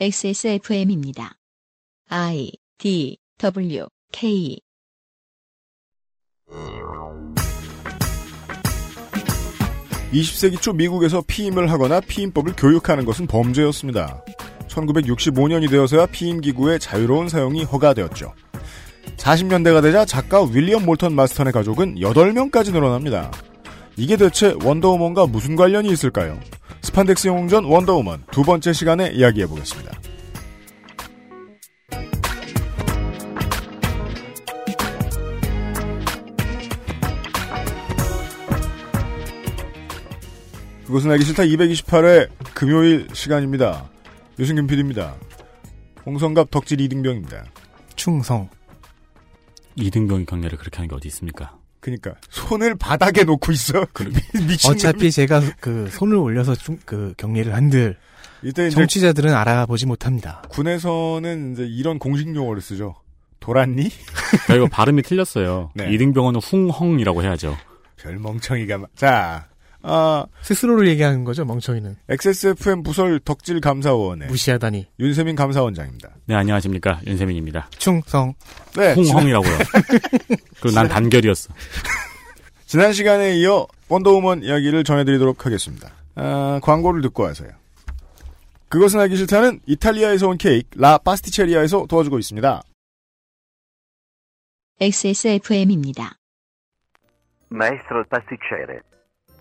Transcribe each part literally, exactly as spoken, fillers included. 엑스에스에프엠입니다. I, D, W, K 이십 세기 초 미국에서 피임을 하거나 피임법을 교육하는 것은 범죄였습니다. 천구백육십오 년이 되어서야 피임기구의 자유로운 사용이 허가되었죠. 사십 년대가 되자 작가 윌리엄 몰턴 마스턴의 가족은 여덟 명까지 늘어납니다. 이게 대체 원더우먼과 무슨 관련이 있을까요? 스판덱스 영웅전 원더우먼 두 번째 시간에 이야기해보겠습니다. 그것은 알기 싫다 이백이십팔 회 금요일 시간입니다. 유승균 피디입니다. 홍성갑 덕질 이등병입니다. 충성. 이등병이 경례를 그렇게 하는 게 어디 있습니까? 그니까 손을 바닥에 놓고 있어. 미친. 어차피 제가 그 손을 올려서 중, 그 경례를 한들 이때 정치자들은 알아보지 못합니다. 군에서는 이제 이런 공식 용어를 쓰죠. 돌았니? 이거 발음이 틀렸어요. 네. 이등병은 훙헝이라고 해야죠. 별 멍청이가 마... 자. 아, 스스로를 얘기하는 거죠, 멍청이는. 엑스에스에프엠 부설 덕질 감사원의 무시하다니 윤세민 감사원장입니다. 네, 안녕하십니까, 윤세민입니다. 충성. 네, 홍홍이라고요. 그리고 난 단결이었어. 지난 시간에 이어 원더우먼 이야기를 전해드리도록 하겠습니다. 아, 광고를 듣고 와서요. 그것은 알기 싫다는 이탈리아에서 온 케이크 라 파스티체리아에서 도와주고 있습니다. 엑스에스에프엠입니다. 마에스트로 파스티체레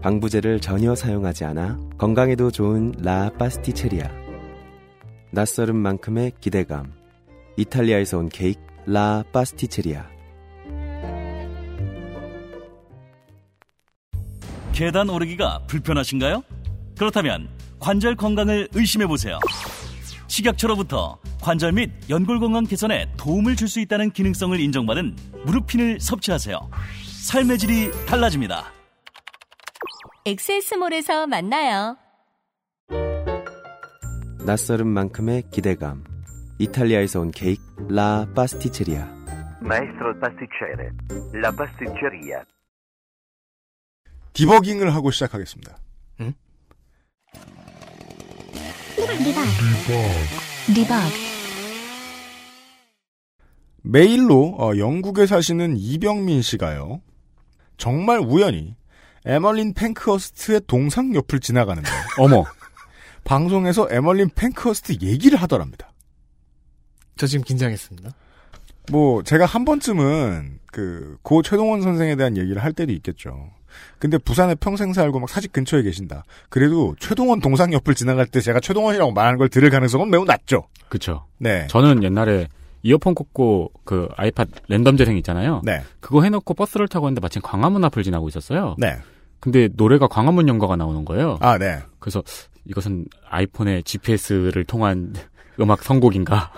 방부제를 전혀 사용하지 않아 건강에도 좋은 라 파스티체리아. 낯설은 만큼의 기대감. 이탈리아에서 온 케이크 라 파스티체리아. 계단 오르기가 불편하신가요? 그렇다면 관절 건강을 의심해보세요. 식약처로부터 관절 및 연골 건강 개선에 도움을 줄 수 있다는 기능성을 인정받은 무릎핀을 섭취하세요. 삶의 질이 달라집니다. 엑스에스몰에서 만나요. 낯설은 만큼의 기대감. 이탈리아에서 온 케이크 라 파스티체리아. 마에스트로 파스티체레 라 파스티체리아. 디버깅을 하고 시작하겠습니다. 응? 디박 디박 디박. 메일로 어, 영국에 사시는 이병민 씨가요. 정말 우연히 에멀린 팬크허스트의 동상 옆을 지나가는데 어머 방송에서 에멀린 팬크허스트 얘기를 하더랍니다. 저 지금 긴장했습니다. 뭐 제가 한 번쯤은 그 고 최동원 선생에 대한 얘기를 할 때도 있겠죠. 근데 부산에 평생 살고 막 사직 근처에 계신다. 그래도 최동원 동상 옆을 지나갈 때 제가 최동원이라고 말하는 걸 들을 가능성은 매우 낮죠. 그렇죠. 네. 저는 옛날에 이어폰 꽂고 그 아이팟 랜덤 재생 있잖아요. 네. 그거 해놓고 버스를 타고 있는데 마침 광화문 앞을 지나고 있었어요. 네. 근데 노래가 광화문 연가가 나오는 거예요. 아, 네. 그래서 이것은 아이폰의 지피에스를 통한 음악 선곡인가?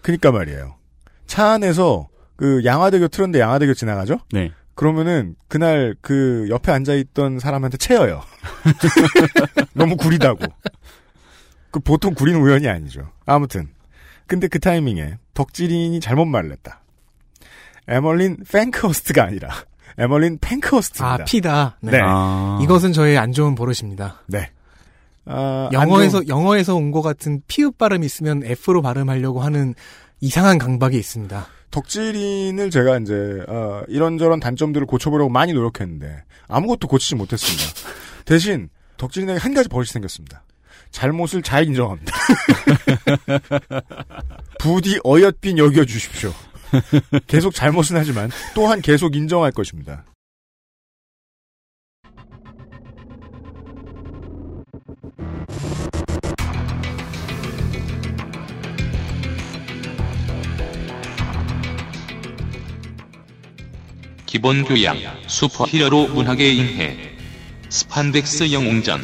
그니까 말이에요. 차 안에서 그 양화대교 틀었는데 양화대교 지나가죠? 네. 그러면은 그날 그 옆에 앉아있던 사람한테 채여요. 너무 구리다고. 그 보통 구린 우연이 아니죠. 아무튼. 근데 그 타이밍에 덕질인이 잘못 말을 했다. 에멀린 팬크허스트가 아니라. 에멀린 팬크허스트입니다. 아, 피다. 네. 네. 아... 이것은 저의 안 좋은 버릇입니다. 네. 아, 영어에서 좋은... 영어에서 온 것 같은 피읍 발음이 있으면 F로 발음하려고 하는 이상한 강박이 있습니다. 덕질인을 제가 이제 어, 이런저런 단점들을 고쳐보려고 많이 노력했는데 아무것도 고치지 못했습니다. 대신 덕질인에게 한 가지 버릇이 생겼습니다. 잘못을 잘 인정합니다. 부디 어엿빈 여겨주십시오. 계속 잘못은 하지만 또한 계속 인정할 것입니다. 기본교양, 슈퍼히어로 문학의 인해 스판덱스 영웅전.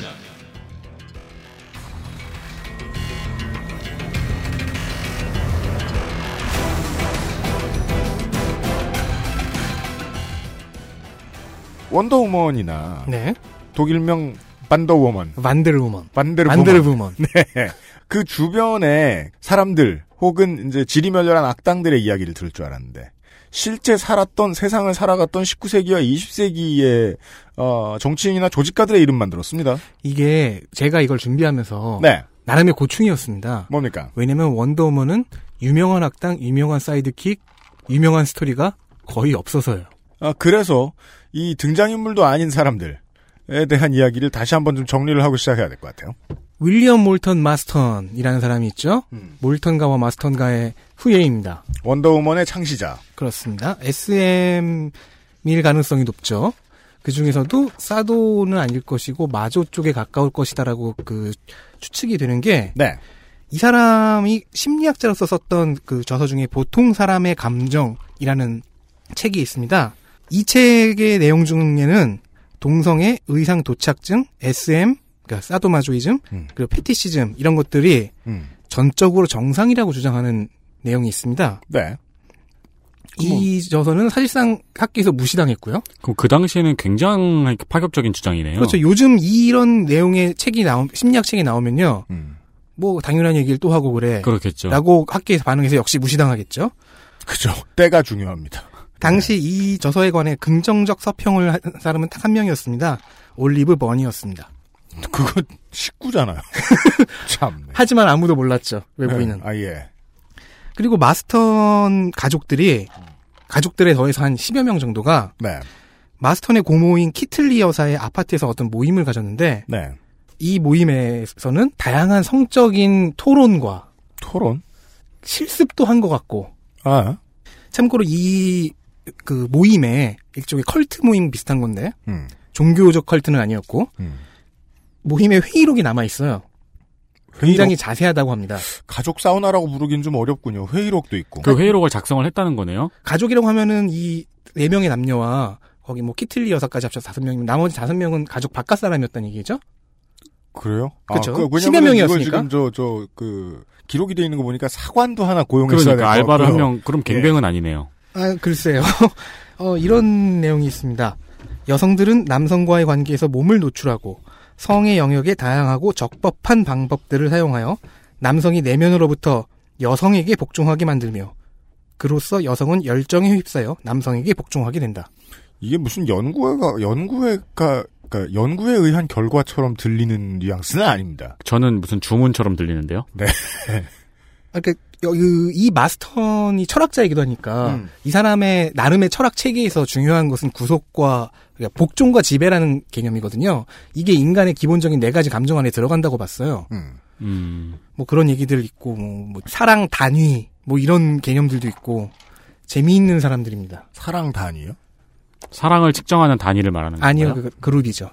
원더우먼이나 네. 독일명 반더우먼, 반데르우먼, 반데르우먼. 네. 그 주변에 사람들 혹은 이제 지리멸렬한 악당들의 이야기를 들을 줄 알았는데 실제 살았던 세상을 살아갔던 십구 세기와 이십 세기의 어, 정치인이나 조직가들의 이름만 들었습니다. 이게 제가 이걸 준비하면서 네. 나름의 고충이었습니다. 뭡니까? 왜냐면 원더우먼은 유명한 악당, 유명한 사이드킥, 유명한 스토리가 거의 없어서요. 아, 그래서 이 등장인물도 아닌 사람들에 대한 이야기를 다시 한번 좀 정리를 하고 시작해야 될 것 같아요. 윌리엄 몰턴 마스턴이라는 사람이 있죠. 음. 몰턴가와 마스턴가의 후예입니다. 원더우먼의 창시자. 그렇습니다. 에스엠일 가능성이 높죠. 그 중에서도 사도는 아닐 것이고 마조 쪽에 가까울 것이다라고 그 추측이 되는 게 네. 이 사람이 심리학자로서 썼던 그 저서 중에 보통 사람의 감정이라는 책이 있습니다. 이 책의 내용 중에는 동성애, 의상 도착증, 에스엠, 그러니까 사도마조이즘, 음. 그리고 패티시즘 이런 것들이 음. 전적으로 정상이라고 주장하는 내용이 있습니다. 네. 이 저서는 사실상 학계에서 무시당했고요. 그럼 그 당시에는 굉장히 파격적인 주장이네요. 그렇죠. 요즘 이런 내용의 책이 나오, 심리학 책이 나오면요. 음. 뭐 당연한 얘기를 또 하고 그래. 그렇겠죠. 라고 학계에서 반응해서 역시 무시당하겠죠. 그죠. 때가 중요합니다. 당시 네. 이 저서에 관해 긍정적 서평을 한 사람은 딱 한 명이었습니다. 올리브 번이었습니다. 그거 식구잖아요. 참. 하지만 아무도 몰랐죠. 외부인은. 네. 아 예. 그리고 마스턴 가족들이 가족들에 더해서 한 십여 명 정도가 네. 마스턴의 고모인 키틀리 여사의 아파트에서 어떤 모임을 가졌는데 네. 이 모임에서는 다양한 성적인 토론과 토론? 실습도 한 것 같고 아. 참고로 이 그 모임에 일종의 컬트 모임 비슷한 건데 음. 종교적 컬트는 아니었고 음. 모임에 회의록이 남아있어요. 굉장히 회의록? 자세하다고 합니다. 가족 사우나라고 부르긴 좀 어렵군요. 회의록도 있고. 그 회의록을 작성을 했다는 거네요? 가족이라고 하면은 이 네 명의 남녀와 거기 뭐 키틀리 여사까지 합쳐서 다섯 명이면 나머지 다섯 명은 가족 바깥 사람이었다는 얘기죠? 그래요? 그렇죠. 아, 그 십여 명이었으니까. 지금 저, 저, 그, 기록이 되어 있는 거 보니까 사관도 하나 고용했어야 그러니까 알바를 한 명, 그럼 갱뱅은 네. 아니네요. 아, 글쎄요. 어, 이런 내용이 있습니다. 여성들은 남성과의 관계에서 몸을 노출하고 성의 영역에 다양하고 적법한 방법들을 사용하여 남성이 내면으로부터 여성에게 복종하게 만들며 그로써 여성은 열정에 휩싸여 남성에게 복종하게 된다. 이게 무슨 연구회가 연구회가 그러니까 연구에 의한 결과처럼 들리는 뉘앙스는 아닙니다. 저는 무슨 주문처럼 들리는데요. 네. 그러니까 이 마스턴이 철학자이기도 하니까 음. 이 사람의 나름의 철학 체계에서 중요한 것은 구속과 그러니까 복종과 지배라는 개념이거든요. 이게 인간의 기본적인 네 가지 감정 안에 들어간다고 봤어요. 음. 음. 뭐 그런 얘기들 있고 뭐, 뭐 사랑 단위 뭐 이런 개념들도 있고 재미있는 사람들입니다. 사랑 단위요? 사랑을 측정하는 단위를 말하는 거예요? 아니요, 그, 그룹이죠.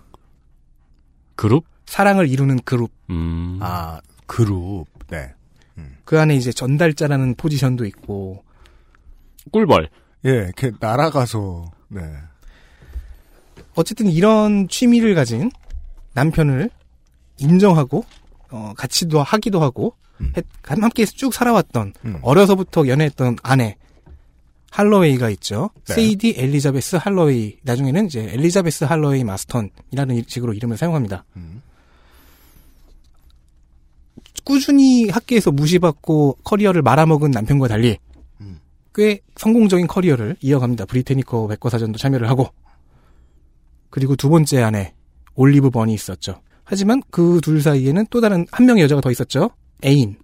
그룹? 사랑을 이루는 그룹. 음. 아, 그룹. 네. 음. 그 안에 이제 전달자라는 포지션도 있고. 꿀벌. 예, 이렇게 날아가서. 네. 어쨌든 이런 취미를 가진 남편을 인정하고 어, 같이도 하기도 하고 음. 했, 함께해서 쭉 살아왔던 음. 어려서부터 연애했던 아내. 할로웨이가 있죠. 네. 세이디 엘리자베스 할로웨이. 나중에는 이제 엘리자베스 할로웨이 마스턴이라는 식으로 이름을 사용합니다. 음. 꾸준히 학계에서 무시받고 커리어를 말아먹은 남편과 달리 음. 꽤 성공적인 커리어를 이어갑니다. 브리테니커 백과사전도 참여를 하고. 그리고 두 번째 아내 올리브 번이 있었죠. 하지만 그 둘 사이에는 또 다른 한 명의 여자가 더 있었죠. 애인.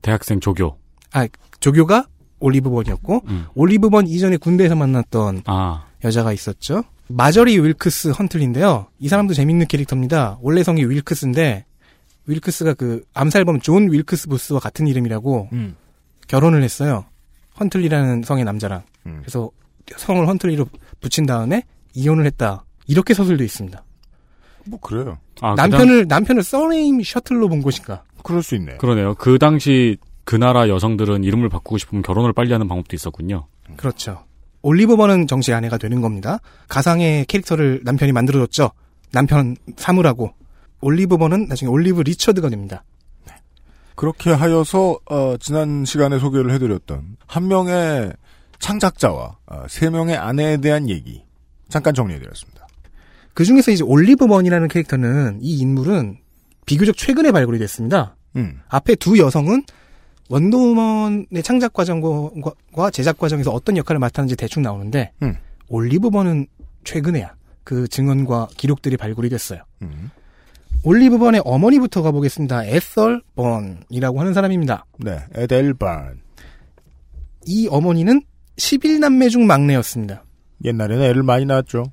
대학생 조교. 아, 조교가 올리브 번이었고 음. 올리브 번 이전에 군대에서 만났던 아. 여자가 있었죠. 마저리 윌크스 헌틀리인데요. 이 사람도 재밌는 캐릭터입니다. 원래 성이 윌크스인데 윌크스가 그 암살범 존 윌크스 부스와 같은 이름이라고 음. 결혼을 했어요. 헌틀리라는 성의 남자랑. 음. 그래서 성을 헌틀리로 붙인 다음에 이혼을 했다. 이렇게 서술도 있습니다. 뭐 그래요. 아, 남편을 그 당... 남편을 서네임 셔틀로 본 것인가. 그럴 수 있네. 그러네요. 그 당시 그 나라 여성들은 이름을 바꾸고 싶으면 결혼을 빨리 하는 방법도 있었군요. 그렇죠. 올리브 번은 정식 아내가 되는 겁니다. 가상의 캐릭터를 남편이 만들어줬죠. 남편 사무라고. 올리브 번은 나중에 올리브 리처드가 됩니다. 네. 그렇게 하여서 어, 지난 시간에 소개를 해드렸던 한 명의 창작자와 어, 세 명의 아내에 대한 얘기 잠깐 정리해드렸습니다. 그 중에서 이제 올리브먼이라는 캐릭터는, 이 인물은 비교적 최근에 발굴이 됐습니다. 음. 앞에 두 여성은 원더우먼의 창작 과정과 제작 과정에서 어떤 역할을 맡았는지 대충 나오는데, 음. 올리브번은 최근에야 그 증언과 기록들이 발굴이 됐어요. 음. 올리브번의 어머니부터 가보겠습니다. 에셀 번이라고 하는 사람입니다. 네, 에델 번. 이 어머니는 십일 남매 중 막내였습니다. 옛날에는 애를 많이 낳았죠.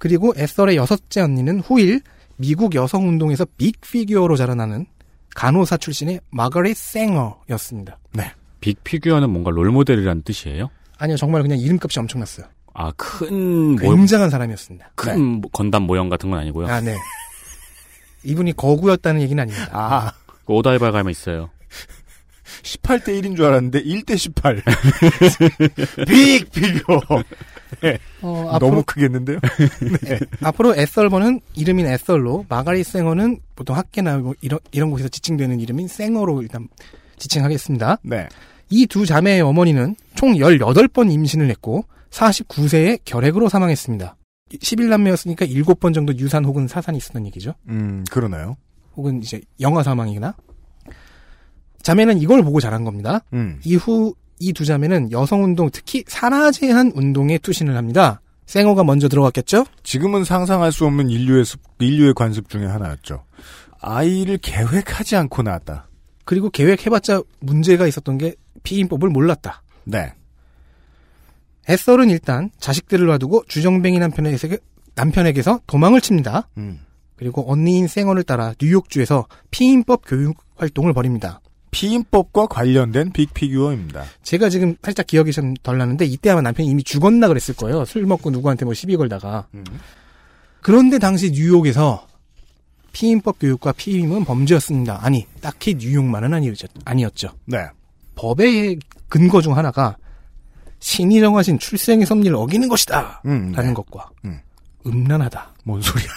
그리고 에셀의 여섯째 언니는 후일 미국 여성운동에서 빅피규어로 자라나는 간호사 출신의 마거릿 생어였습니다. 네. 빅피규어는 뭔가 롤모델이라는 뜻이에요? 아니요. 정말 그냥 이름값이 엄청났어요. 아, 큰... 굉장한 모형... 사람이었습니다. 큰 네. 건담 모형 같은 건 아니고요? 아, 네. 이분이 거구였다는 얘기는 아닙니다. 아, 그 오다이바 가면 있어요. 십팔 대 일인 줄 알았는데 일 대 십팔. 빅피규어. 네. 어, 앞으로, 너무 크겠는데요? 네. 앞으로 에썰버는 이름인 에썰로, 마가리 생어는 보통 학계나 뭐 이런, 이런 곳에서 지칭되는 이름인 생어로 일단 지칭하겠습니다. 네. 이 두 자매의 어머니는 총 열여덟 번 임신을 했고 사십구 세에 결핵으로 사망했습니다. 십일 남매였으니까 일곱 번 정도 유산 혹은 사산이 있었던 얘기죠. 음, 그러나요? 혹은 이제 영아 사망이나. 자매는 이걸 보고 자란 겁니다. 음. 이후 이 두 자매는 여성운동, 특히 산화제한 운동에 투신을 합니다. 생어가 먼저 들어갔겠죠? 지금은 상상할 수 없는 인류의, 습, 인류의 관습 중에 하나였죠. 아이를 계획하지 않고 낳았다. 그리고 계획해봤자 문제가 있었던 게 피임법을 몰랐다. 네. 에셀은 일단 자식들을 놔두고 주정뱅이 남편에게서, 남편에게서 도망을 칩니다. 음. 그리고 언니인 생어를 따라 뉴욕주에서 피임법 교육 활동을 벌입니다. 피임법과 관련된 빅피규어입니다. 제가 지금 살짝 기억이 좀 덜 나는데 이때 아마 남편이 이미 죽었나 그랬을 거예요. 술 먹고 누구한테 뭐 시비 걸다가. 음. 그런데 당시 뉴욕에서 피임법 교육과 피임은 범죄였습니다. 아니, 딱히 뉴욕만은 아니었죠. 아니었죠. 네. 법의 근거 중 하나가 신이 정하신 출생의 섭리를 어기는 것이다. 음, 라는 네. 것과 음. 음란하다. 뭔 소리야.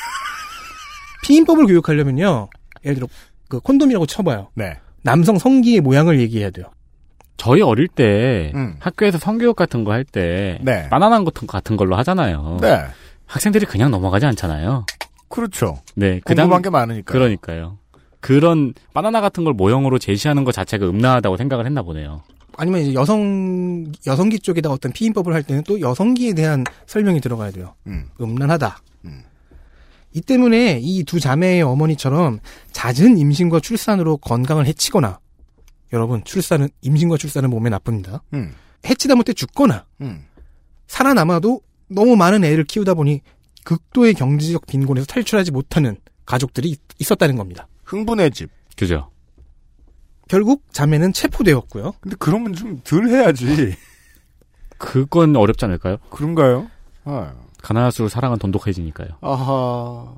피임법을 교육하려면요. 예를 들어 그 콘돔이라고 쳐봐요. 네. 남성 성기의 모양을 얘기해야 돼요. 저희 어릴 때 음. 학교에서 성교육 같은 거 할 때 네. 바나나 같은 거 같은 걸로 하잖아요. 네. 학생들이 그냥 넘어가지 않잖아요. 그렇죠. 네, 궁금한 게 많으니까요. 그러니까요. 그런 바나나 같은 걸 모형으로 제시하는 것 자체가 음란하다고 생각을 했나 보네요. 아니면 이제 여성 여성기 쪽에다 어떤 피임법을 할 때는 또 여성기에 대한 설명이 들어가야 돼요. 음. 음란하다. 음. 이 때문에 이 두 자매의 어머니처럼 잦은 임신과 출산으로 건강을 해치거나, 여러분 출산은 임신과 출산은 몸에 나쁩니다. 음. 해치다 못해 죽거나 음. 살아남아도 너무 많은 애를 키우다 보니 극도의 경제적 빈곤에서 탈출하지 못하는 가족들이 있었다는 겁니다. 흥분의 집. 그죠. 결국 자매는 체포되었고요. 근데 그러면 좀 덜 해야지. 그건 어렵지 않을까요? 그런가요? 아. 가난할수록 사랑은 돈독해지니까요. 아하.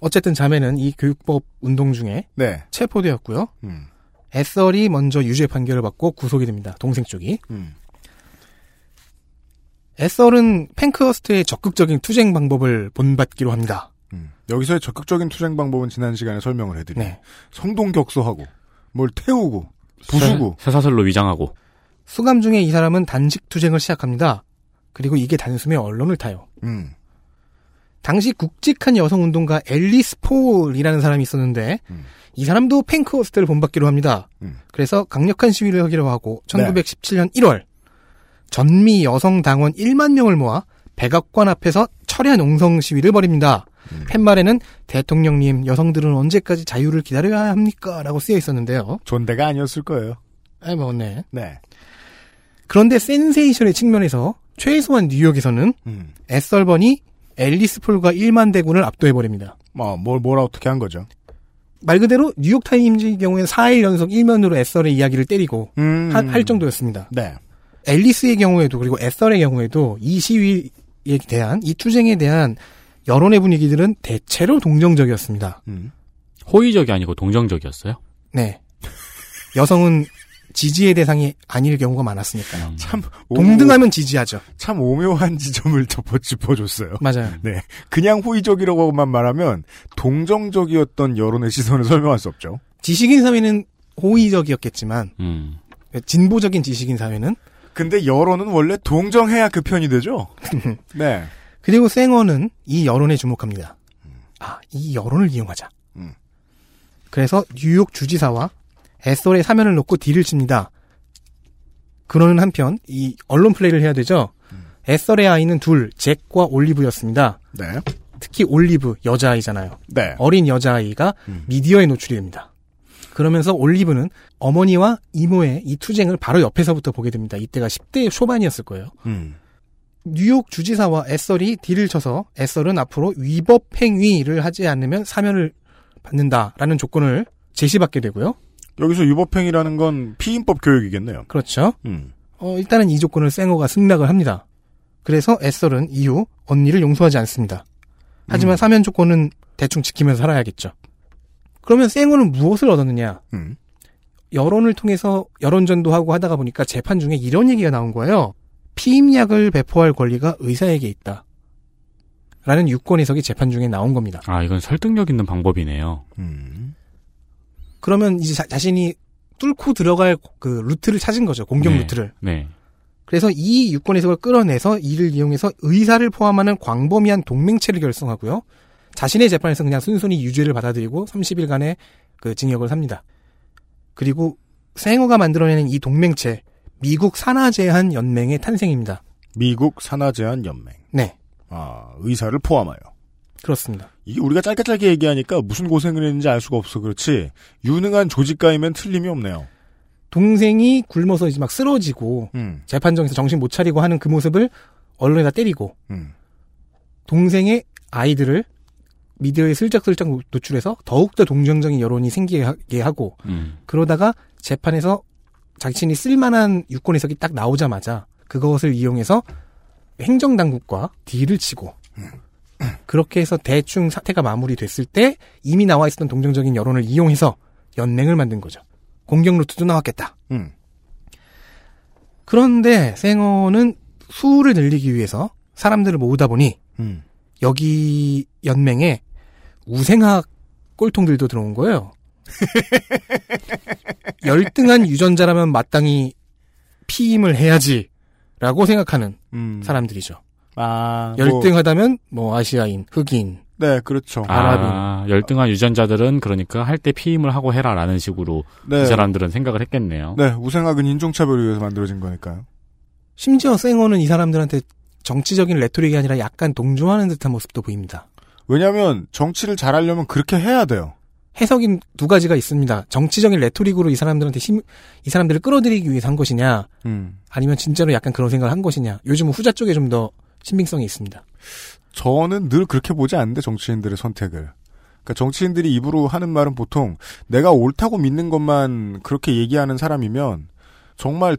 어쨌든 자매는 이 교육법 운동 중에 네. 체포되었고요. 음. 에셀이 먼저 유죄 판결을 받고 구속이 됩니다. 동생 쪽이. 음. 에셀은 팬크허스트의 적극적인 투쟁 방법을 본받기로 합니다. 음. 여기서의 적극적인 투쟁 방법은 지난 시간에 설명을 해드린. 네. 성동격서하고 뭘 태우고 부수고 쇠사슬로 위장하고. 수감 중에 이 사람은 단식 투쟁을 시작합니다. 그리고 이게 단숨에 언론을 타요. 음. 당시 굵직한 여성운동가 앨리스 폴이라는 사람이 있었는데 음. 이 사람도 팬크허스트를 본받기로 합니다. 음. 그래서 강력한 시위를 하기로 하고 천구백십칠 년 네. 일월 전미 여성당원 일만 명을 모아 백악관 앞에서 철야 농성 시위를 벌입니다. 음. 팻말에는 대통령님, 여성들은 언제까지 자유를 기다려야 합니까? 라고 쓰여 있었는데요. 존대가 아니었을 거예요. 아이 뭐, 네. 네. 그런데 센세이션의 측면에서 최소한 뉴욕에서는 음. 에셀번이 앨리스 폴과 일만 대군을 압도해버립니다. 아, 뭘, 뭐라 어떻게 한 거죠? 말 그대로 뉴욕타임즈의 경우에는 사 일 연속 일면으로 에셀의 이야기를 때리고 음. 하, 할 정도였습니다. 네. 앨리스의 경우에도 그리고 에셀의 경우에도 이 시위에 대한, 이 투쟁에 대한 여론의 분위기들은 대체로 동정적이었습니다. 음. 호의적이 아니고 동정적이었어요? 네. 여성은 지지의 대상이 아닐 경우가 많았으니까요. 음. 참 동등하면 지지하죠. 참 오묘한 지점을 짚어줬어요. 맞아요. 네, 그냥 호의적이라고만 말하면 동정적이었던 여론의 시선을 설명할 수 없죠. 지식인 사회는 호의적이었겠지만 음. 진보적인 지식인 사회는. 근데 여론은 원래 동정해야 그 편이 되죠. 네. 그리고 생어는 이 여론에 주목합니다. 음. 아, 이 여론을 이용하자. 음. 그래서 뉴욕 주지사와 애썰의 사면을 놓고 딜을 칩니다. 그러는 한편 이 언론 플레이를 해야 되죠. 음. 애썰의 아이는 둘, 잭과 올리브였습니다. 네. 특히 올리브, 여자아이잖아요. 네. 어린 여자아이가 음. 미디어에 노출이 됩니다. 그러면서 올리브는 어머니와 이모의 이 투쟁을 바로 옆에서부터 보게 됩니다. 이때가 십 대 초반이었을 거예요. 음. 뉴욕 주지사와 애썰이 딜을 쳐서 애썰은 앞으로 위법 행위를 하지 않으면 사면을 받는다라는 조건을 제시받게 되고요. 여기서 위법 행위라는 건 피임법 교육이겠네요. 그렇죠. 음. 어, 일단은 이 조건을 생어가 승낙을 합니다. 그래서 애썰은 이후 언니를 용서하지 않습니다. 하지만 음. 사면 조건은 대충 지키면서 살아야겠죠. 그러면 생어는 무엇을 얻었느냐? 음. 여론을 통해서 여론전도 하고 하다가 보니까 재판 중에 이런 얘기가 나온 거예요. 피임약을 배포할 권리가 의사에게 있다. 라는 유권 해석이 재판 중에 나온 겁니다. 아, 이건 설득력 있는 방법이네요. 음. 그러면 이제 자, 자신이 뚫고 들어갈 그 루트를 찾은 거죠. 공격 네, 루트를. 네. 그래서 이 유권 해석을 끌어내서 이를 이용해서 의사를 포함하는 광범위한 동맹체를 결성하고요. 자신의 재판에서 그냥 순순히 유죄를 받아들이고 삼십 일간의 그 징역을 삽니다. 그리고 생어가 만들어내는 이 동맹체, 미국 산하제한 연맹의 탄생입니다. 미국 산하제한 연맹. 네. 아, 의사를 포함하여. 그렇습니다. 이게 우리가 짧게 짧게 얘기하니까 무슨 고생을 했는지 알 수가 없어. 그렇지. 유능한 조직가이면 틀림이 없네요. 동생이 굶어서 이제 막 쓰러지고 음. 재판정에서 정신 못 차리고 하는 그 모습을 언론에다 때리고 음. 동생의 아이들을 미디어에 슬쩍슬쩍 노출해서 더욱더 동정적인 여론이 생기게 하고 음. 그러다가 재판에서 자신이 쓸만한 유권 해석이 딱 나오자마자 그것을 이용해서 행정당국과 딜을 치고 음. 그렇게 해서 대충 사태가 마무리됐을 때 이미 나와 있었던 동정적인 여론을 이용해서 연맹을 만든 거죠. 공격 루트도 나왔겠다. 음. 그런데 생어는 수를 늘리기 위해서 사람들을 모으다 보니 음. 여기 연맹에 우생학 꼴통들도 들어온 거예요. 열등한 유전자라면 마땅히 피임을 해야지라고 생각하는 음. 사람들이죠. 아, 열등하다면 뭐 아시아인, 흑인. 네, 그렇죠. 아랍인. 아, 열등한 유전자들은 그러니까 할 때 피임을 하고 해라라는 식으로 네. 이 사람들은 생각을 했겠네요. 네, 우생학은 인종차별을 위해서 만들어진 거니까요. 심지어 생어는 이 사람들한테 정치적인 레토릭이 아니라 약간 동조하는 듯한 모습도 보입니다. 왜냐하면 정치를 잘하려면 그렇게 해야 돼요. 해석인 두 가지가 있습니다. 정치적인 레토릭으로 이 사람들한테 힘, 이 사람들을 끌어들이기 위해서 한 것이냐, 음. 아니면 진짜로 약간 그런 생각을 한 것이냐. 요즘은 후자 쪽에 좀 더 신빙성이 있습니다. 저는 늘 그렇게 보지 않는데 정치인들의 선택을. 그러니까 정치인들이 입으로 하는 말은 보통 내가 옳다고 믿는 것만 그렇게 얘기하는 사람이면 정말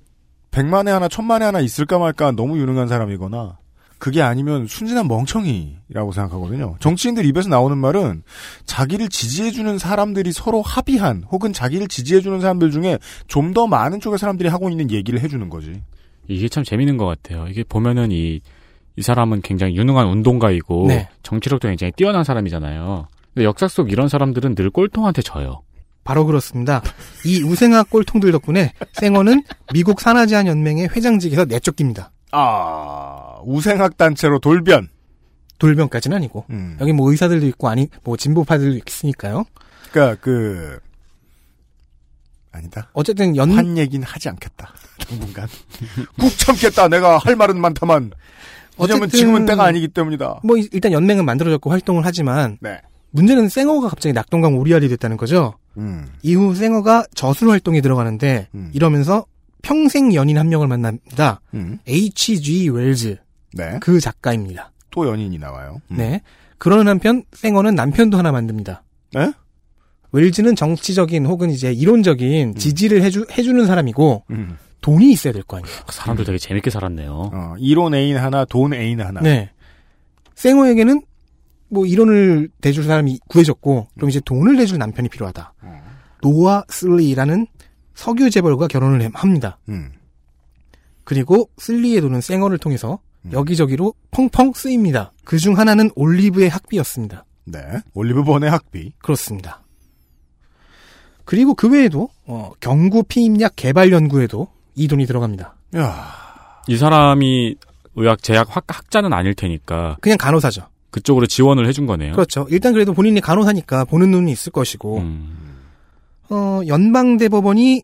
백만에 하나 천만에 하나 있을까 말까 너무 유능한 사람이거나 그게 아니면 순진한 멍청이라고 생각하거든요. 정치인들 입에서 나오는 말은 자기를 지지해주는 사람들이 서로 합의한 혹은 자기를 지지해주는 사람들 중에 좀 더 많은 쪽의 사람들이 하고 있는 얘기를 해주는 거지. 이게 참 재밌는 것 같아요. 이게 보면은 이 이 사람은 굉장히 유능한 운동가이고 네. 정치력도 굉장히 뛰어난 사람이잖아요. 근데 역사 속 이런 사람들은 늘 꼴통한테 져요. 바로 그렇습니다. 이 우생학 꼴통들 덕분에 생어는 미국 산하제한 연맹의 회장직에서 내쫓깁니다. 아, 우생학 단체로 돌변. 돌변까지는 아니고 음. 여기 뭐 의사들도 있고 아니 뭐 진보파들도 있으니까요. 그러니까 그 아니다. 어쨌든 연 한 얘기는 하지 않겠다. 당분간 꾹 참겠다. 내가 할 말은 많다만. 왜냐면 지금은 때가 아니기 때문이다. 뭐 일단 연맹은 만들어졌고 활동을 하지만 네. 문제는 생어가 갑자기 낙동강 오리알이 됐다는 거죠. 음. 이후 생어가 저술 활동에 들어가는데 음. 이러면서 평생 연인 한 명을 만납니다. 음. 에이치 지 웰즈 네. 그 작가입니다. 또 연인이 나와요. 음. 네. 그러는 한편 생어는 남편도 하나 만듭니다. 네? 웰즈는 정치적인 혹은 이제 이론적인 음. 지지를 해주 해주는 사람이고. 음. 돈이 있어야 될 거 아니에요. 사람들 되게 재밌게 살았네요. 어, 이론 애인 하나, 돈 애인 하나. 네. 생어에게는 뭐 이론을 대줄 사람이 구해졌고, 그럼 이제 돈을 대줄 남편이 필요하다. 음. 노아 슬리라는 석유 재벌과 결혼을 합니다. 음. 그리고 슬리의 돈은 생어를 통해서 음. 여기저기로 펑펑 쓰입니다. 그중 하나는 올리브의 학비였습니다. 네. 올리브 번의 학비. 그렇습니다. 그리고 그 외에도 어, 경구 피임약 개발 연구에도 이 돈이 들어갑니다. 야, 이 사람이 의학 제약 학자는 아닐 테니까 그냥 간호사죠. 그쪽으로 지원을 해준 거네요. 그렇죠. 일단 그래도 본인이 간호사니까 보는 눈이 있을 것이고 음. 어, 연방대법원이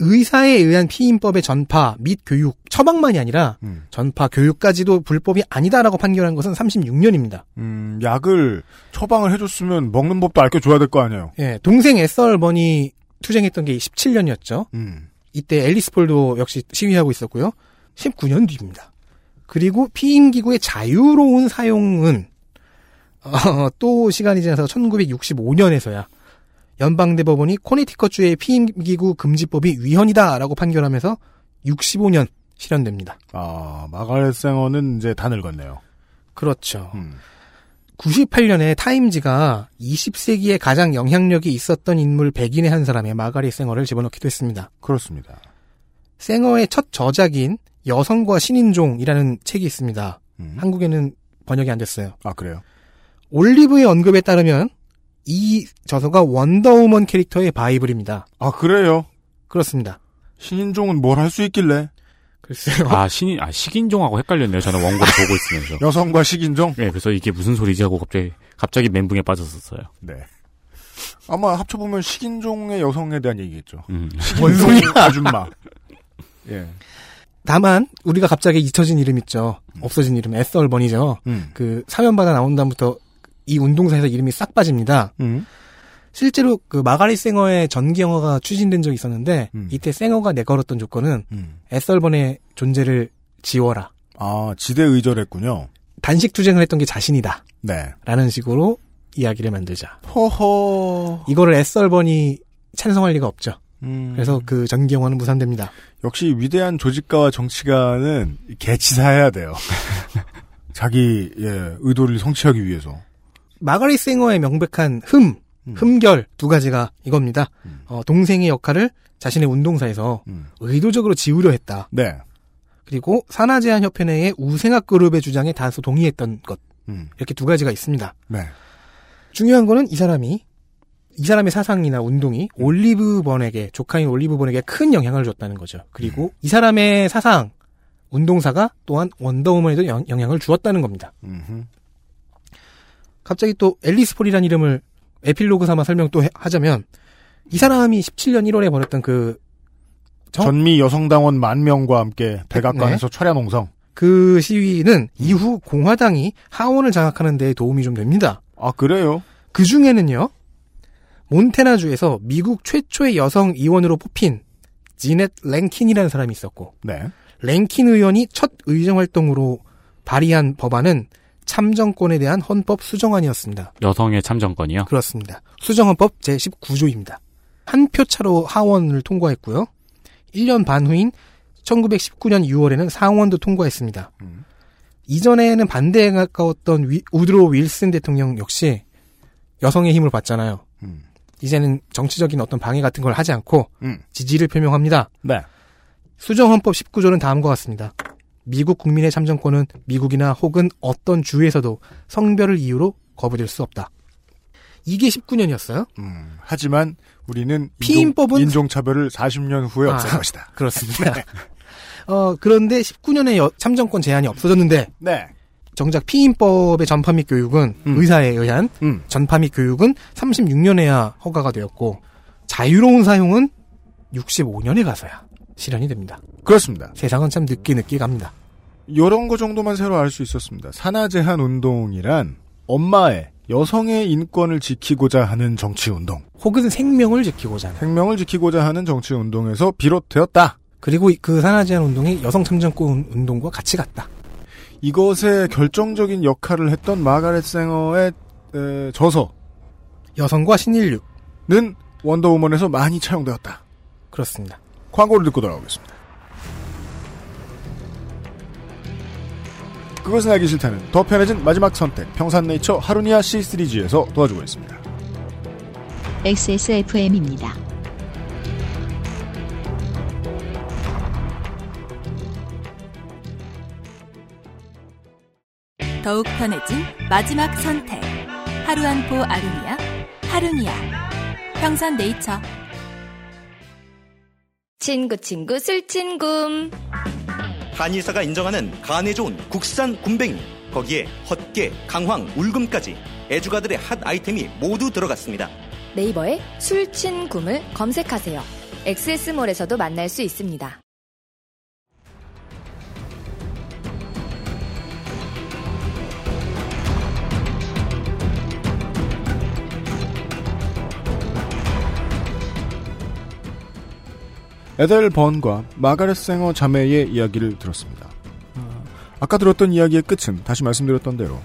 의사에 의한 피임법의 전파 및 교육, 처방만이 아니라 음. 전파, 교육까지도 불법이 아니다라고 판결한 것은 삼십육 년입니다. 음, 약을 처방을 해줬으면 먹는 법도 알려줘야 될 거 아니에요. 예, 동생 에썰번이 투쟁했던 게 십칠 년이었죠. 음. 이때 앨리스 폴도 역시 시위하고 있었고요. 십구 년 뒤입니다. 그리고 피임기구의 자유로운 사용은 어, 또 시간이 지나서 천구백육십오 년에서야 연방대법원이 코네티컷주의 피임기구 금지법이 위헌이다라고 판결하면서 육십오 년 실현됩니다. 아, 마가렛 생어는 이제 다 늙었네요. 그렇죠. 음. 구십팔 년에 타임지가 이십 세기에 가장 영향력이 있었던 인물 백인의 한 사람의 마가렛 생어를 집어넣기도 했습니다. 그렇습니다. 생어의 첫 저작인 여성과 신인종이라는 책이 있습니다. 음. 한국에는 번역이 안 됐어요. 아, 그래요? 올리브의 언급에 따르면 이 저서가 원더우먼 캐릭터의 바이블입니다. 아, 그래요? 그렇습니다. 신인종은 뭘 할 수 있길래? 글쎄요. 아, 신인, 아, 식인종하고 헷갈렸네요. 저는 원고를 보고 있으면서. 여성과 식인종? 네, 그래서 이게 무슨 소리지 하고 갑자기, 갑자기 멘붕에 빠졌었어요. 네. 아마 합쳐보면 식인종의 여성에 대한 얘기겠죠. 음. 식인종의 아줌마. 예. 다만, 우리가 갑자기 잊혀진 이름 있죠. 없어진 이름, 에썰번이죠. 음. 그, 사면받아 나온 다음부터 이 운동사에서 이름이 싹 빠집니다. 음. 실제로 그 마가리 생어의 전기 영화가 추진된 적이 있었는데 음. 이때 생어가 내걸었던 조건은 음. 에썰번의 존재를 지워라. 아, 지대 의절했군요. 단식 투쟁을 했던 게 자신이다. 네. 라는 식으로 이야기를 만들자. 호호. 이거를 에썰번이 찬성할 리가 없죠. 음. 그래서 그 전기 영화는 무산됩니다. 역시 위대한 조직가와 정치가는 개치사해야 돼요. 자기 예, 의도를 성취하기 위해서. 마가렛 생어의 명백한 흠, 음. 흠결 두 가지가 이겁니다. 음. 어, 동생의 역할을 자신의 운동사에서 음. 의도적으로 지우려 했다. 네. 그리고 산화제한협회 내의 우생학 그룹의 주장에 다소 동의했던 것. 음. 이렇게 두 가지가 있습니다. 네. 중요한 거는 이 사람이, 이 사람의 사상이나 운동이 음. 올리브 번에게, 조카인 올리브 번에게 큰 영향을 줬다는 거죠. 그리고 음. 이 사람의 사상, 운동사가 또한 원더우먼에도 영, 영향을 주었다는 겁니다. 음흠. 갑자기 또 앨리스 폴이라는 이름을 에필로그 삼아 설명 또 하자면 이 사람이 십칠 년 일 월에 벌였던 그 정... 전미 여성당원 만 명과 함께 백악관에서 네. 철야농성 그 시위는 음. 이후 공화당이 하원을 장악하는 데 도움이 좀 됩니다. 아, 그래요? 그 중에는요 몬테나주에서 미국 최초의 여성 의원으로 뽑힌 지넷 랭킨이라는 사람이 있었고 네. 랭킨 의원이 첫 의정활동으로 발의한 법안은 참정권에 대한 헌법 수정안이었습니다. 여성의 참정권이요? 그렇습니다. 수정헌법 제십구 조입니다. 한 표 차로 하원을 통과했고요. 일 년 반 후인 천구백십구 년 유월에는 상원도 통과했습니다. 음. 이전에는 반대에 가까웠던 위, 우드로 윌슨 대통령 역시 여성의 힘을 받잖아요. 음. 이제는 정치적인 어떤 방해 같은 걸 하지 않고 음. 지지를 표명합니다. 네. 수정헌법 십구 조는 다음과 같습니다. 미국 국민의 참정권은 미국이나 혹은 어떤 주에서도 성별을 이유로 거부될 수 없다. 이게 십구 년이었어요. 음, 하지만 우리는 피임법은 인종차별을 사십 년 후에 없앨 아, 것이다. 그렇습니다. 네. 어, 그런데 십구 년에 여, 참정권 제한이 없어졌는데 네. 정작 피임법의 전파 및 교육은 음. 의사에 의한 음. 전파 및 교육은 삼십육 년에야 허가가 되었고 자유로운 사용은 육십오 년에 가서야 실현이 됩니다. 그렇습니다. 세상은 참 늦게 늦게 갑니다. 이런 거 정도만 새로 알 수 있었습니다. 산화제한 운동이란 엄마의 여성의 인권을 지키고자 하는 정치운동. 혹은 생명을 지키고자 하는. 생명을 지키고자 하는 정치운동에서 비롯되었다. 그리고 그 산화제한 운동이 여성참정권 운동과 같이 갔다. 이것에 결정적인 역할을 했던 마가렛 생어의 에, 저서. 여성과 신인류는 원더우먼에서 많이 차용되었다. 그렇습니다. 광고를 듣고 돌아오겠습니다. 그것은 알기 싫다는 더 편해진 마지막 선택 평산네이처 하루니아 씨 쓰리지에서 도와주고 있습니다. 엑스에스에프엠입니다. 더욱 편해진 마지막 선택 하루 한 포 아루니아 하루니아 평산네이처 친구 친구 술친구 한의사가 인정하는 간에 좋은 국산 군뱅이, 거기에 헛개, 강황, 울금까지 애주가들의 핫 아이템이 모두 들어갔습니다. 네이버에 술친굼을 검색하세요. 엑스에스몰에서도 만날 수 있습니다. 에델 번과 마가렛 생어 자매의 이야기를 들었습니다. 아까 들었던 이야기의 끝은 다시 말씀드렸던 대로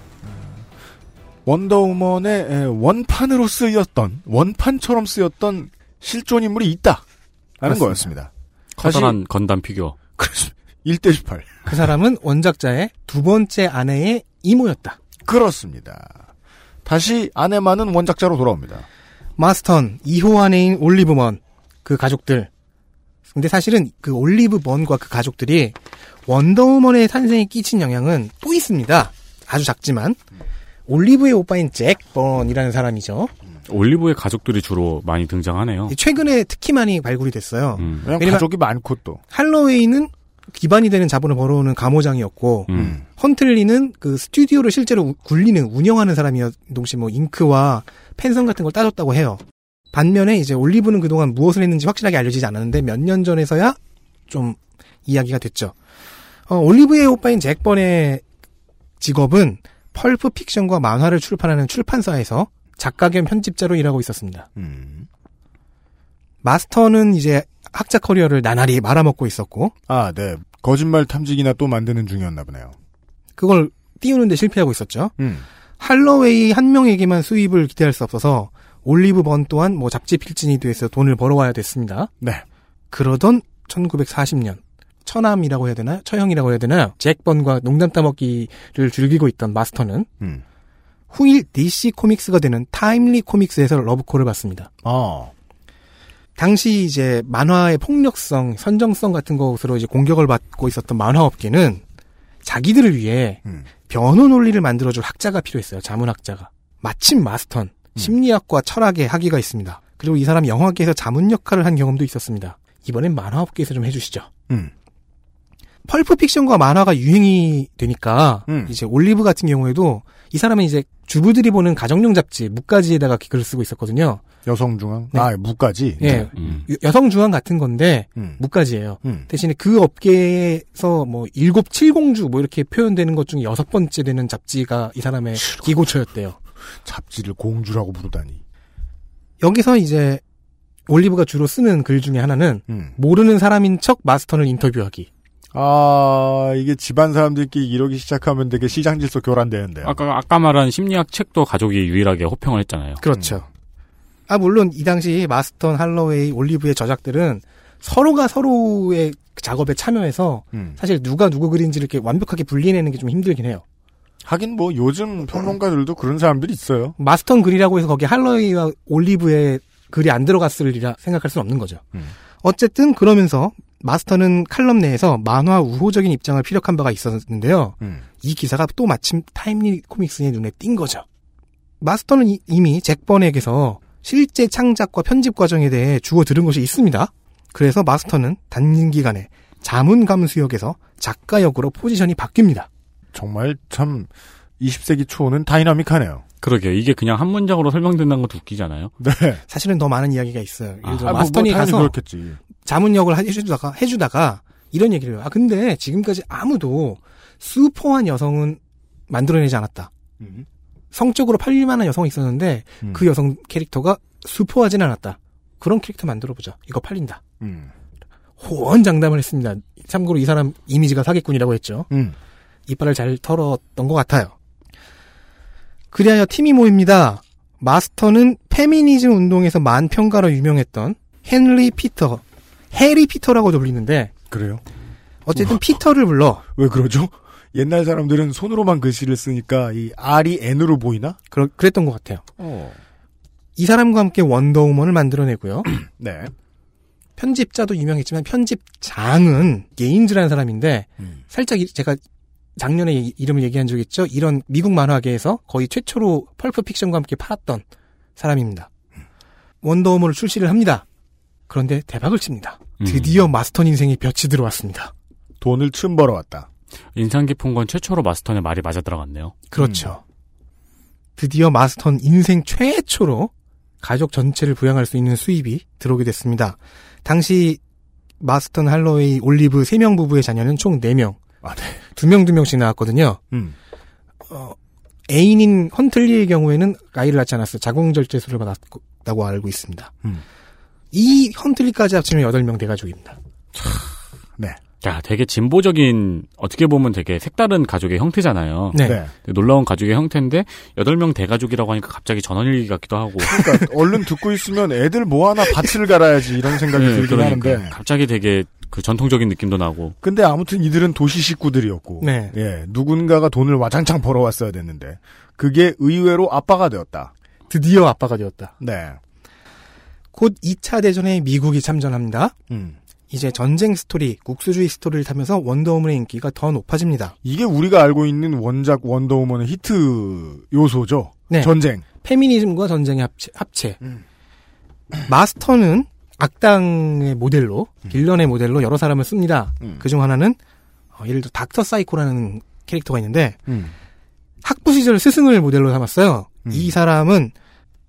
원더우먼의 원판으로 쓰였던, 원판처럼 쓰였던 실존 인물이 있다 라는 거였습니다. 커다란 건담 피규어. 일 대 십팔. 그 사람은 원작자의 두 번째 아내의 이모였다. 그렇습니다. 다시 아내만은 원작자로 돌아옵니다. 마스턴, 이 호 아내인 올리브먼, 그 가족들. 근데 사실은 그 올리브 번과 그 가족들이 원더우먼의 탄생에 끼친 영향은 또 있습니다. 아주 작지만. 올리브의 오빠인 잭 번이라는 사람이죠. 올리브의 가족들이 주로 많이 등장하네요. 최근에 특히 많이 발굴이 됐어요. 음. 왜냐면 가족이 많고 또. 할로웨이는 기반이 되는 자본을 벌어오는 감호장이었고, 음. 헌틀리는 그 스튜디오를 실제로 굴리는, 운영하는 사람이었, 동시에 뭐 잉크와 펜선 같은 걸 따줬다고 해요. 반면에 이제 올리브는 그동안 무엇을 했는지 확실하게 알려지지 않았는데 몇 년 전에서야 좀 이야기가 됐죠. 어, 올리브의 오빠인 잭 번의 직업은 펄프 픽션과 만화를 출판하는 출판사에서 작가 겸 편집자로 일하고 있었습니다. 음. 마스터는 이제 학자 커리어를 나날이 말아먹고 있었고. 아, 네. 거짓말 탐지기나 또 만드는 중이었나 보네요. 그걸 띄우는데 실패하고 있었죠. 음. 할로웨이 한 명에게만 수입을 기대할 수 없어서 올리브 번 또한 뭐 잡지 필진이 돼서 돈을 벌어와야 됐습니다. 네. 그러던 천구백사십 년 처남이라고 해야 되나요? 처형이라고 해야 되나요? 잭 번과 농담 따먹기를 즐기고 있던 마스터는 음. 후일 디씨 코믹스가 되는 타임리 코믹스에서 러브콜을 받습니다. 아. 당시 이제 만화의 폭력성, 선정성 같은 것으로 이제 공격을 받고 있었던 만화업계는 자기들을 위해 음. 변호 논리를 만들어줄 학자가 필요했어요. 자문학자가. 마침 마스턴. 심리학과 철학의 학위가 있습니다. 그리고 이 사람 영화계에서 자문 역할을 한 경험도 있었습니다. 이번엔 만화업계에서 좀 해주시죠. 음. 펄프픽션과 만화가 유행이 되니까 음. 이제 올리브 같은 경우에도 이 사람은 이제 주부들이 보는 가정용 잡지 무가지에다가 글을 쓰고 있었거든요. 여성중앙? 네. 아, 무가지? 네. 음. 여성중앙 같은 건데 음. 무가지예요. 음. 대신에 그 업계에서 뭐 일곱 칠공주 뭐 이렇게 표현되는 것 중에 여섯 번째 되는 잡지가 이 사람의 기고초였대요. 잡지를 공주라고 부르다니. 여기서 이제 올리브가 주로 쓰는 글 중에 하나는 음. 모르는 사람인 척 마스턴을 인터뷰하기. 아, 이게 집안 사람들끼리 이러기 시작하면 되게 시장 질서 교란되는데요. 아까 아까 말한 심리학 책도 가족이 유일하게 호평을 했잖아요. 그렇죠. 음. 아, 물론 이 당시 마스턴, 할로웨이, 올리브의 저작들은 서로가 서로의 작업에 참여해서 음. 사실 누가 누구 글인지를 이렇게 완벽하게 분리해내는 게 좀 힘들긴 해요. 하긴 뭐 요즘 평론가들도 그런 사람들이 있어요. 마스턴 글이라고 해서 거기에 할로웨이와 올리브의 글이 안 들어갔으리라 생각할 수는 없는 거죠. 음. 어쨌든 그러면서 마스터는 칼럼 내에서 만화 우호적인 입장을 피력한 바가 있었는데요. 음. 이 기사가 또 마침 타임리 코믹스의 눈에 띈 거죠. 마스터는 이미 잭 번에게서 실제 창작과 편집 과정에 대해 주워 들은 것이 있습니다. 그래서 마스터는 단기간에 자문감수역에서 작가 역으로 포지션이 바뀝니다. 정말 참 이십 세기 초는 다이나믹하네요. 그러게요. 이게 그냥 한 문장으로 설명된다는 것도 웃기지 않아요? 네. 사실은 더 많은 이야기가 있어요. 예를 들어 아, 마스턴이 뭐, 뭐, 가서 그렇겠지. 자문역을 해주다가 해주다가 이런 얘기를 해요. 아 근데 지금까지 아무도 슈퍼한 여성은 만들어내지 않았다. 음. 성적으로 팔릴만한 여성이 있었는데 음. 그 여성 캐릭터가 슈퍼하진 않았다. 그런 캐릭터 만들어보자. 이거 팔린다. 음. 호언장담을 했습니다. 참고로 이 사람 이미지가 사기꾼이라고 했죠. 음. 이빨을 잘 털었던 것 같아요. 그리하여 팀이 모입니다. 마스터는 페미니즘 운동에서 만평가로 유명했던 헨리 피터, 해리 피터라고도 불리는데. 그래요? 어쨌든 피터를 불러. 왜 그러죠? 옛날 사람들은 손으로만 글씨를 쓰니까 이 R이 N으로 보이나? 그러, 그랬던 것 같아요. 어. 이 사람과 함께 원더우먼을 만들어내고요. 네. 편집자도 유명했지만 편집장은 게임즈라는 사람인데 음. 살짝 제가 작년에 이름을 얘기한 적이 있죠. 이런 미국 만화계에서 거의 최초로 펄프 픽션과 함께 팔았던 사람입니다. 원더우먼을 출시를 합니다. 그런데 대박을 칩니다. 드디어 음. 마스턴 인생이 볕이 들어왔습니다. 돈을 틈 벌어왔다. 인상 깊은 건 최초로 마스턴의 말이 맞아 들어갔네요. 그렇죠. 음. 드디어 마스턴 인생 최초로 가족 전체를 부양할 수 있는 수입이 들어오게 됐습니다. 당시 마스턴 할로웨이 올리브 세 명 부부의 자녀는 총 네 명. 아, 네. 두 명, 두 명씩 낳았거든요. 음. 어, 애인인 헌틀리의 경우에는 아이를 낳지 않았어요. 자궁절제술을 받았다고 알고 있습니다. 음. 이 헌틀리까지 합치면 여덟 명 대가족입니다. 차, 네. 야, 되게 진보적인, 어떻게 보면 되게 색다른 가족의 형태잖아요. 네. 네. 놀라운 가족의 형태인데, 여덟 명 대가족이라고 하니까 갑자기 전원일기 같기도 하고. 그러니까, 얼른 듣고 있으면 애들 뭐 하나 밭을 갈아야지, 이런 생각이 네, 들긴 그러니까. 하는데. 갑자기 되게 그 전통적인 느낌도 나고. 근데 아무튼 이들은 도시 식구들이었고. 네. 예, 누군가가 돈을 와장창 벌어왔어야 됐는데, 그게 의외로 아빠가 되었다. 드디어 아빠가 되었다. 네. 곧 이 차 대전에 미국이 참전합니다. 음. 이제 전쟁 스토리, 국수주의 스토리를 타면서 원더우먼의 인기가 더 높아집니다. 이게 우리가 알고 있는 원작 원더우먼의 히트 요소죠. 네. 전쟁. 페미니즘과 전쟁의 합체. 합체. 음. 마스터는 악당의 모델로, 음. 빌런의 모델로 여러 사람을 씁니다. 음. 그중 하나는 어, 예를 들어 닥터 사이코라는 캐릭터가 있는데 음. 학부 시절 스승을 모델로 삼았어요. 음. 이 사람은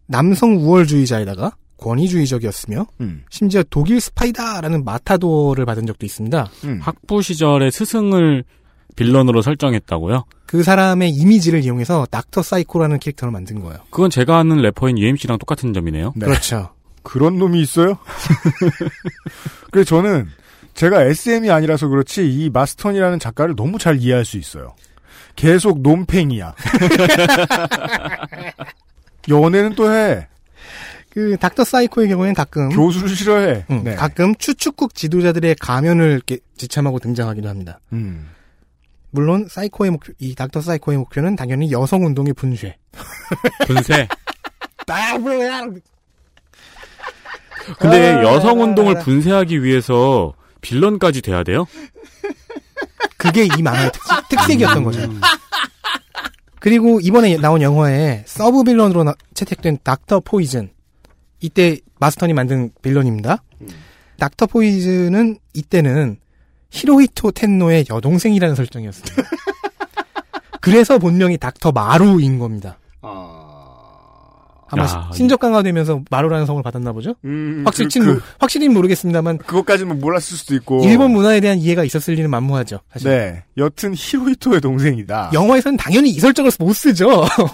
남성 우월주의자에다가 권위주의적이었으며 음. 심지어 독일 스파이다라는 마타도를 받은 적도 있습니다. 음. 학부 시절에 스승을 빌런으로 설정했다고요? 그 사람의 이미지를 이용해서 닥터 사이코라는 캐릭터를 만든 거예요. 그건 제가 아는 래퍼인 유엠씨랑 똑같은 점이네요. 네. 그렇죠. 그런 놈이 있어요? 그래서 저는 제가 에스엠이 아니라서 그렇지 이 마스턴이라는 작가를 너무 잘 이해할 수 있어요. 계속 놈팽이야. 연애는 또 해. 그 닥터 사이코의 경우에는 가끔 교수를 싫어해. 응, 네. 가끔 추측국 지도자들의 가면을 지참하고 등장하기도 합니다. 음. 물론 사이코의 목표, 이 닥터 사이코의 목표는 당연히 여성 운동의 분쇄. 분쇄. 근데 여성 운동을 분쇄하기 위해서 빌런까지 돼야 돼요? 그게 이 만화의 특색, 특색이었던 거죠. 그리고 이번에 나온 영화에 서브 빌런으로 채택된 닥터 포이즌. 이때 마스턴이 만든 빌런입니다. 음. 닥터 포이즌은 이때는 히로히토 텐노의 여동생이라는 설정이었습니다. 그래서 본명이 닥터 마루인 겁니다. 어... 아마 야, 신적 강화되면서 마루라는 성을 받았나 보죠? 음, 확실히, 그, 그, 확실히 모르겠습니다만 그것까지는 몰랐을 수도 있고 일본 문화에 대한 이해가 있었을 리는 만무하죠. 사실. 네, 여튼 히로히토의 동생이다. 영화에서는 당연히 이 설정을 못 쓰죠.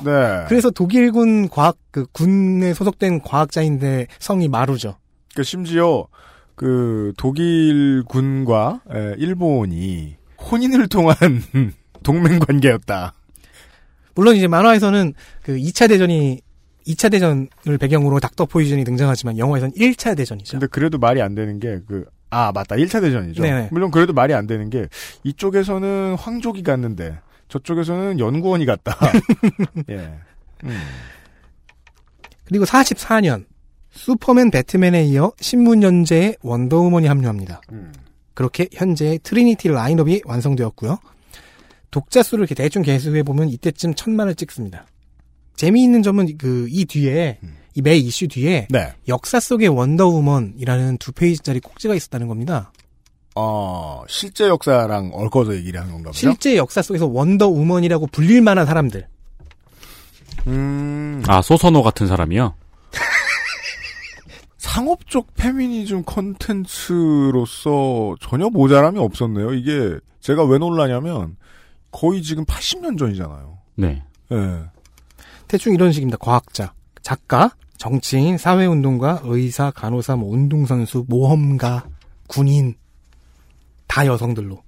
네. 그래서 독일군 과학 그 군에 소속된 과학자인데 성이 마루죠. 그 심지어 그 독일군과 일본이 혼인을 통한 동맹 관계였다. 물론 이제 만화에서는 그 이 차 대전이 이 차 대전을 배경으로 닥터 포이즌이 등장하지만 영화에서는 일 차 대전이죠. 근데 그래도 말이 안 되는 게 그 아, 맞다. 일 차 대전이죠. 네네. 물론 그래도 말이 안 되는 게 이쪽에서는 황족이 갔는데 저쪽에서는 연구원이 갔다. 예. 음. 그리고 사십사 년 슈퍼맨 배트맨에 이어 신문연재에 원더우먼이 합류합니다. 음. 그렇게 현재의 트리니티 라인업이 완성되었고요. 독자 수를 이렇게 대충 계수해 보면 이때쯤 천만을 찍습니다. 재미있는 점은 그 이 뒤에 음. 이 매 이슈 뒤에 네. 역사 속의 원더우먼이라는 두 페이지짜리 꼭지가 있었다는 겁니다. 어, 실제 역사랑 얽어서 얘기를 하는 건가 보죠? 실제 역사 속에서 원더우먼이라고 불릴 만한 사람들. 음. 아, 소선호 같은 사람이요? 상업적 페미니즘 콘텐츠로서 전혀 모자람이 없었네요. 이게 제가 왜 놀라냐면 거의 지금 팔십 년 전이잖아요. 네. 네. 대충 이런 식입니다. 과학자, 작가, 정치인, 사회운동가, 의사, 간호사, 뭐 운동선수, 모험가, 군인 다 여성들로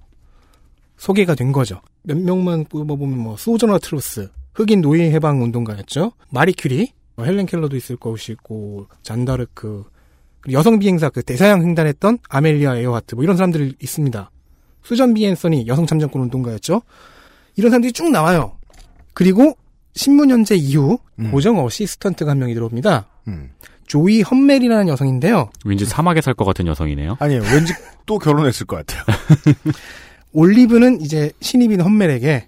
소개가 된 거죠. 몇 명만 뽑아보면 뭐 소저너 트루스 흑인 노예 해방 운동가였죠. 마리 큐리, 헬렌 켈러도 있을 것이고, 잔다르크, 여성 비행사 그 대서양 횡단했던 아멜리아 에어하트 뭐 이런 사람들이 있습니다. 수전 비 앤서니 여성 참정권 운동가였죠. 이런 사람들이 쭉 나와요. 그리고 신문연재 이후 음. 고정 어시스턴트가 한 명이 들어옵니다. 음. 조이 험멜이라는 여성인데요. 왠지 사막에 살 것 같은 여성이네요. 아니에요. 왠지 또 결혼했을 것 같아요. 올리브는 이제 신입인 험멜에게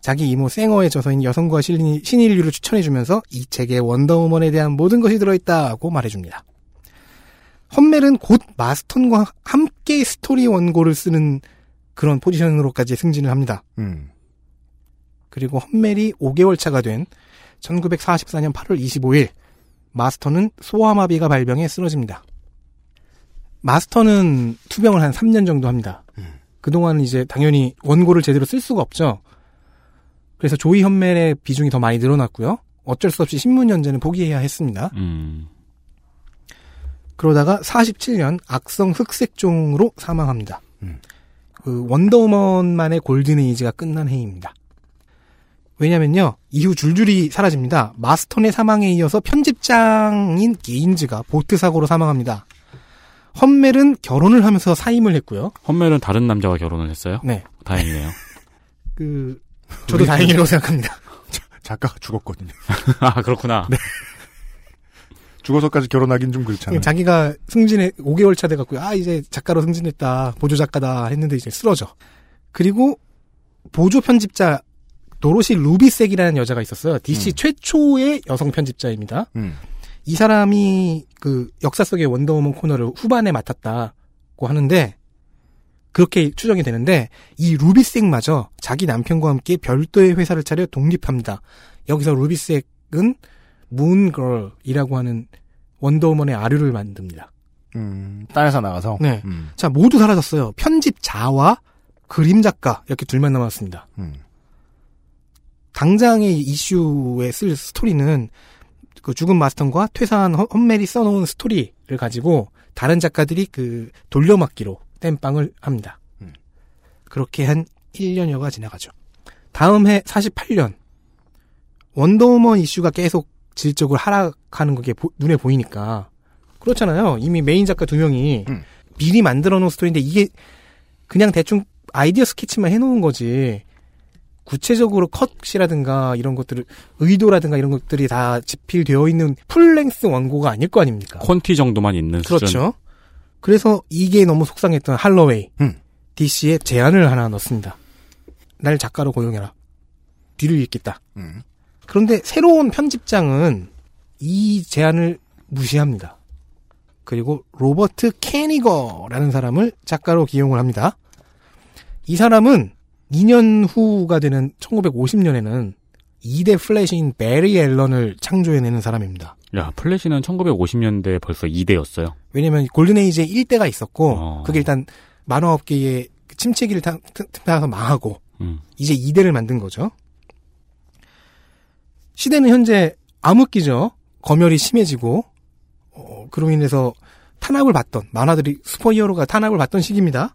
자기 이모 생어의 저서인 여성과 신인류를 추천해주면서 이 책에 원더우먼에 대한 모든 것이 들어있다고 말해줍니다. 험멜은 곧 마스턴과 함께 스토리 원고를 쓰는 그런 포지션으로까지 승진을 합니다. 음. 그리고 험멜이 오 개월 차가 된 천구백사십사 년 팔월 이십오일 마스터는 소아마비가 발병해 쓰러집니다. 마스터는 투병을 한 삼 년 정도 합니다. 음. 그동안은 이제 당연히 원고를 제대로 쓸 수가 없죠. 그래서 조이 험멜의 비중이 더 많이 늘어났고요. 어쩔 수 없이 신문 연재는 포기해야 했습니다. 음. 그러다가 사십칠 년 악성 흑색종으로 사망합니다. 음. 그 원더우먼만의 골든에이지가 끝난 해입니다. 왜냐면요, 이후 줄줄이 사라집니다. 마스턴의 사망에 이어서 편집장인 게인즈가 보트 사고로 사망합니다. 험멜은 결혼을 하면서 사임을 했고요. 험멜은 다른 남자와 결혼을 했어요? 네. 다행이네요. 그 저도 다행이라고 생각합니다. 작가가 죽었거든요. 아, 그렇구나. 네. 죽어서까지 결혼하긴 좀 그렇잖아요. 자기가 승진해 오 개월 차 돼갖고 아 이제 작가로 승진했다, 보조 작가다 했는데 이제 쓰러져. 그리고 보조 편집자 도로시 루비색이라는 여자가 있었어요. 디씨 음. 최초의 여성 편집자입니다. 음. 이 사람이 그 역사 속의 원더우먼 코너를 후반에 맡았다고 하는데 그렇게 추정이 되는데 이 루비색마저 자기 남편과 함께 별도의 회사를 차려 독립합니다. 여기서 루비색은 문걸이라고 하는 원더우먼의 아류를 만듭니다. 음, 딴 회사 나가서? 네. 음. 자, 모두 사라졌어요. 편집자와 그림작가 이렇게 둘만 남았습니다. 음. 당장의 이슈에 쓸 스토리는 그 죽은 마스턴과 퇴사한 험멜이 써놓은 스토리를 가지고 다른 작가들이 그 돌려막기로 땜빵을 합니다. 음. 그렇게 한 일 년여가 지나가죠. 다음 해 사십팔 년 원더우먼 이슈가 계속 질적으로 하락하는 게 보, 눈에 보이니까 그렇잖아요. 이미 메인 작가 두 명이 음. 미리 만들어놓은 스토리인데 이게 그냥 대충 아이디어 스케치만 해놓은 거지 구체적으로 컷이라든가 이런 것들을 의도라든가 이런 것들이 다 집필되어 있는 풀랭스 원고가 아닐 거 아닙니까? 콘티 정도만 있는 수준. 그렇죠. 그래서 이게 너무 속상했던 할로웨이 음. 디씨에 제안을 하나 넣습니다. 날 작가로 고용해라. 뒤를 잇겠다. 음. 그런데 새로운 편집장은 이 제안을 무시합니다. 그리고 로버트 캐니거라는 사람을 작가로 기용을 합니다. 이 사람은 이 년 후가 되는 천구백오십 년에는 이 대 플래시인 베리 앨런을 창조해내는 사람입니다. 야, 플래시는 천구백오십 년대에 벌써 이 대였어요? 왜냐면 골든에이지에 일 대가 있었고 어. 그게 일단 만화업계의 침체기를 타서 망하고 음. 이제 이 대를 만든 거죠. 시대는 현재 암흑기죠. 검열이 심해지고 어, 그로 인해서 탄압을 받던 만화들이 슈퍼히어로가 탄압을 받던 시기입니다.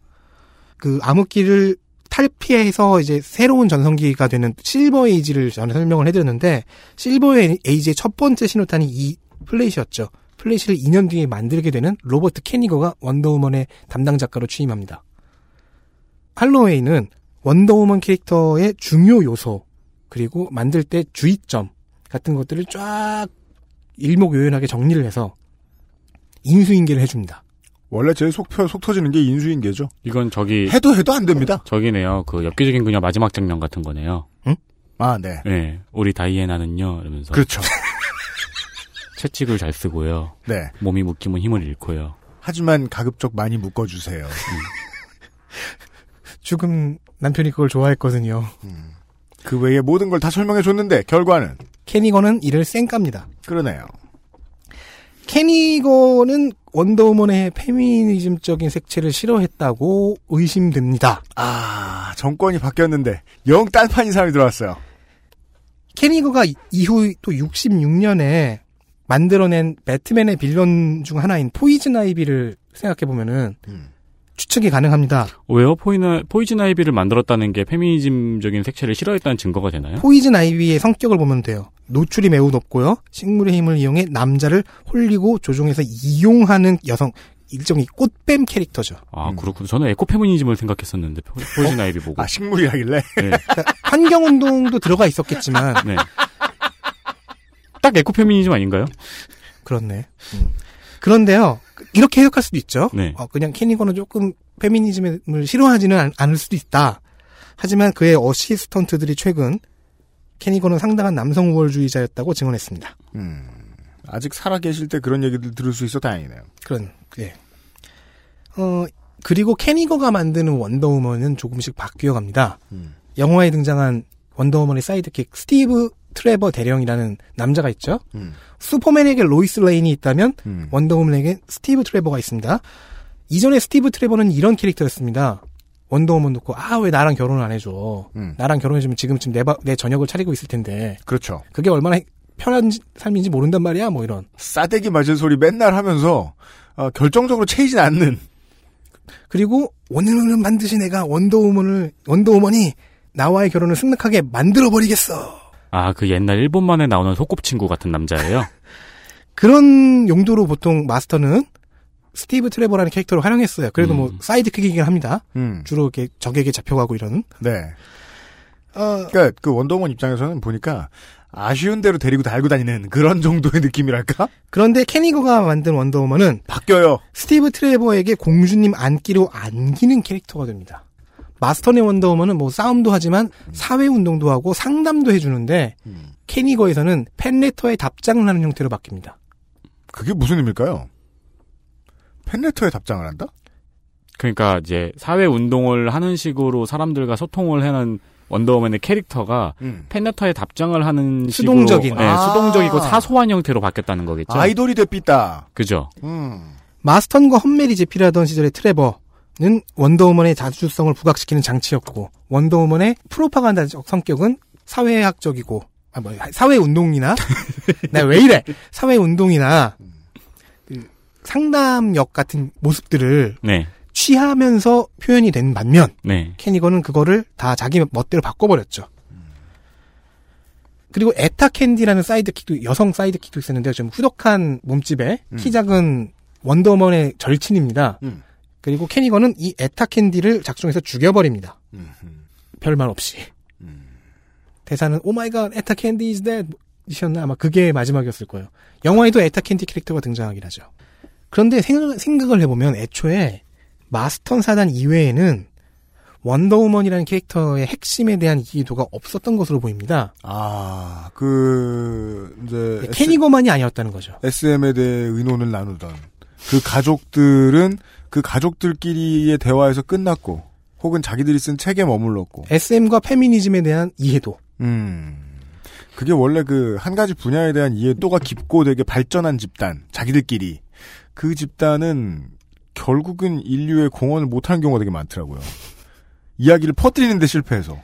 그 암흑기를 탈피해서 이제 새로운 전성기가 되는 실버 에이지를 전에 설명을 해드렸는데 실버 에이지의 첫 번째 신호탄이 이 플래시였죠. 플래시를 이 년 뒤에 만들게 되는 로버트 캐니거가 원더우먼의 담당 작가로 취임합니다. 할로웨이는 원더우먼 캐릭터의 중요 요소 그리고 만들 때 주의점 같은 것들을 쫙 일목요연하게 정리를 해서 인수인계를 해줍니다. 원래 제일 속, 속 터지는 게 인수인계죠. 이건 저기 해도 해도 안 됩니다. 저기네요. 그 엽기적인 그녀 마지막 장면 같은 거네요. 응? 아, 네. 네, 우리 다이애나는요. 이러면서. 그렇죠. 채찍을 잘 쓰고요. 네. 몸이 묶이면 힘을 잃고요. 하지만 가급적 많이 묶어주세요. 음. 죽은 남편이 그걸 좋아했거든요. 음. 그 외에 모든 걸 다 설명해줬는데 결과는 캐니거는 이를 쌩깝니다. 그러네요. 캐니거는 원더우먼의 페미니즘적인 색채를 싫어했다고 의심됩니다. 아, 정권이 바뀌었는데 영 딴판인 사람이 들어왔어요. 캐니거가 이후 또 육십육 년에 만들어낸 배트맨의 빌런 중 하나인 포이즌 아이비를 생각해보면은 음. 추측이 가능합니다. 왜요? 포이나, 포이즌 아이비를 만들었다는 게 페미니즘적인 색채를 싫어했다는 증거가 되나요? 포이즌 아이비의 성격을 보면 돼요. 노출이 매우 높고요. 식물의 힘을 이용해 남자를 홀리고 조종해서 이용하는 여성, 일종의 꽃뱀 캐릭터죠. 아, 그렇군요. 저는 에코페미니즘을 생각했었는데 포, 포이즌 어? 아이비 보고. 아, 식물이라길래? 네. 환경운동도 들어가 있었겠지만 네. 딱 에코페미니즘 아닌가요? 그렇네. 음. 그런데요. 이렇게 해석할 수도 있죠. 네. 어, 그냥 캐니거는 조금 페미니즘을 싫어하지는 않을 수도 있다. 하지만 그의 어시스턴트들이 최근 캐니거는 상당한 남성 우월주의자였다고 증언했습니다. 음, 아직 살아계실 때 그런 얘기를 들을 수 있어 다행이네요. 그런, 예. 어, 그리고 캐니거가 만드는 원더우먼은 조금씩 바뀌어갑니다. 음. 영화에 등장한 원더우먼의 사이드킥 스티브 트레버 대령이라는 남자가 있죠. 음. 슈퍼맨에게 로이스 레인이 있다면 음. 원더우먼에게 스티브 트레버가 있습니다. 이전에 스티브 트레버는 이런 캐릭터였습니다. 원더우먼 놓고 아, 왜 나랑 결혼을 안 해줘. 음. 나랑 결혼해주면 지금쯤 내, 바, 내 저녁을 차리고 있을 텐데. 그렇죠. 그게 얼마나 편한 삶인지 모른단 말이야. 뭐 이런 싸대기 맞은 소리 맨날 하면서 어, 결정적으로 채이진 않는. 그리고 오늘은 반드시 내가 원더우먼을 원더우먼이 나와의 결혼을 승낙하게 만들어버리겠어. 아, 그 옛날 일본만에 나오는 소꿉친구 같은 남자예요? 그런 용도로 보통 마스터는 스티브 트레버라는 캐릭터를 활용했어요. 그래도 음. 뭐 사이드킥이긴 합니다. 음. 주로 이렇게 적에게 잡혀가고 이러는. 네. 어... 그러니까 그 원더우먼 입장에서는 보니까 아쉬운 대로 데리고 달고 다니는 그런 정도의 느낌이랄까? 그런데 캐니거가 만든 원더우먼은 바뀌어요. 스티브 트레버에게 공주님 안기로 안기는 캐릭터가 됩니다. 마스턴의 원더우먼은 뭐 싸움도 하지만 사회운동도 하고 상담도 해주는데 음. 캐니거에서는 팬레터에 답장을 하는 형태로 바뀝니다. 그게 무슨 의미일까요? 팬레터에 답장을 한다? 그러니까 이제 사회운동을 하는 식으로 사람들과 소통을 하는 원더우먼의 캐릭터가 음. 팬레터에 답장을 하는 수동적인 식으로, 네, 아~ 수동적이고 사소한 형태로 바뀌었다는 거겠죠. 아이돌이 됐다. 그죠. 음. 마스턴과 험멜이 제필하던 시절의 트레버 는 원더우먼의 자주성을 부각시키는 장치였고 원더우먼의 프로파간다적 성격은 사회학적이고 아, 뭐 사회운동이나 나 왜 이래 사회운동이나 그 상담력 같은 모습들을 네. 취하면서 표현이 된 반면 네. 캐니거는 그거를 다 자기 멋대로 바꿔버렸죠. 그리고 에타 캔디라는 사이드킥도 여성 사이드킥도 있었는데 좀 후덕한 몸집에 음. 키 작은 원더우먼의 절친입니다. 음. 그리고 캐니거는 이 에타 캔디를 작중해서 죽여버립니다. 음흠. 별말 없이. 음. 대사는 Oh my God, 에타 캔디 is dead 이셨나 아마 그게 마지막이었을 거예요. 영화에도 에타 캔디 캐릭터가 등장하긴 하죠. 그런데 생각, 생각을 해보면 애초에 마스턴 사단 이외에는 원더우먼이라는 캐릭터의 핵심에 대한 이해도가 없었던 것으로 보입니다. 아, 그 이제 네, 캐니거만이 아니었다는 거죠. 에스엠에 대해 의논을 나누던 그 가족들은 그 가족들끼리의 대화에서 끝났고 혹은 자기들이 쓴 책에 머물렀고 에스엠과 페미니즘에 대한 이해도 음 그게 원래 그 한 가지 분야에 대한 이해도가 깊고 되게 발전한 집단 자기들끼리 그 집단은 결국은 인류에 공헌을 못하는 경우가 되게 많더라고요. 이야기를 퍼뜨리는 데 실패해서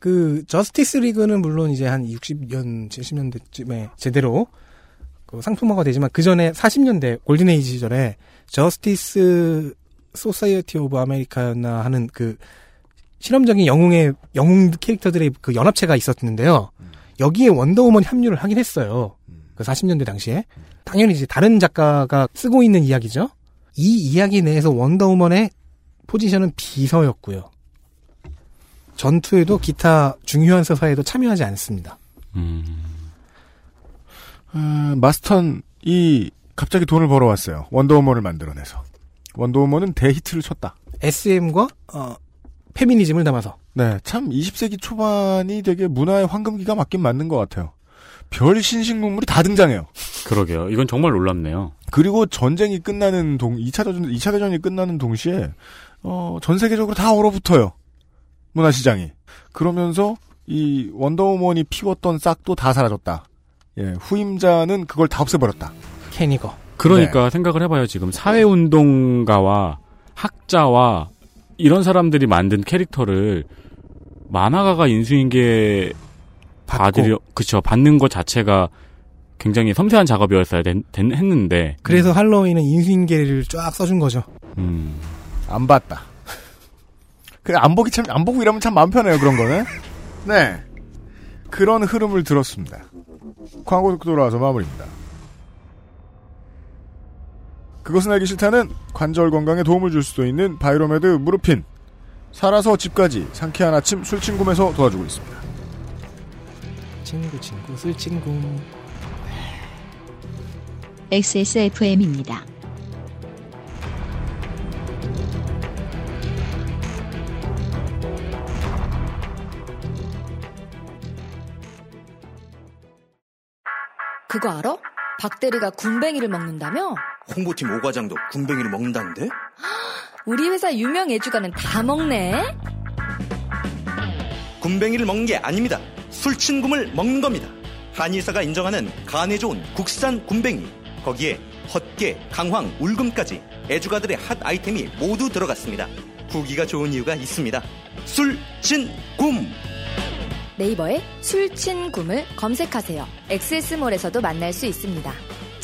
그 저스티스 리그는 물론 이제 한 육십 년 칠십 년대쯤에 제대로 그 상품화가 되지만 그 전에 사십 년대 골든에이지 시절에 저스티스 소사이어티 오브 아메리카였나 하는 그 실험적인 영웅의 영웅 캐릭터들의 그 연합체가 있었는데요. 여기에 원더우먼이 합류를 하긴 했어요. 그 사십 년대 당시에 당연히 이제 다른 작가가 쓰고 있는 이야기죠. 이 이야기 내에서 원더우먼의 포지션은 비서였고요. 전투에도 기타 중요한 서사에도 참여하지 않습니다. 음. 음, 마스턴이 갑자기 돈을 벌어왔어요. 원더우먼을 만들어내서. 원더우먼은 대히트를 쳤다. 에스엠과 어, 페미니즘을 담아서. 네, 참 이십 세기 초반이 되게 문화의 황금기가 맞긴 맞는 것 같아요. 별 신식문물이 다 등장해요. 그러게요. 이건 정말 놀랍네요. 그리고 전쟁이 끝나는 동, 이 차 대전, 이 차 대전이 끝나는 동시에 어, 전 세계적으로 다 얼어붙어요. 문화시장이. 그러면서 이 원더우먼이 피웠던 싹도 다 사라졌다. 예, 후임자는 그걸 다 없애버렸다. 캐니거. 그러니까 네. 생각을 해봐요. 지금 사회운동가와 학자와 이런 사람들이 만든 캐릭터를 만화가가 인수인계 받으려, 그쵸. 받는 것 자체가 굉장히 섬세한 작업이었어야 된, 된, 했는데. 그래서 할로윈은 인수인계를 쫙 써준 거죠. 음. 안 봤다. 그래, 안 보기 참, 안 보고 이러면 참 마음 편해요. 그런 거는. 네. 그런 흐름을 들었습니다. 광고 듣고 돌아와서 마무리입니다. 그것은 알기 싫다는 관절 건강에 도움을 줄 수도 있는 바이로메드 무르핀. 살아서 집까지 상쾌한 아침 술친구에서 도와주고 있습니다. 친구 친구 술친구 엑스에스에프엠입니다. 그거 알아? 박대리가 군뱅이를 먹는다며? 홍보팀 오과장도 군뱅이를 먹는다는데? 우리 회사 유명 애주가는 다 먹네. 굼벵이를 먹는 게 아닙니다. 술친굼을 먹는 겁니다. 한의사가 인정하는 간에 좋은 국산 굼벵이, 거기에 헛개, 강황, 울금까지 애주가들의 핫 아이템이 모두 들어갔습니다. 후기가 좋은 이유가 있습니다. 술친굼! 네이버에 술친굼을 검색하세요. 엑스에스몰에서도 만날 수 있습니다.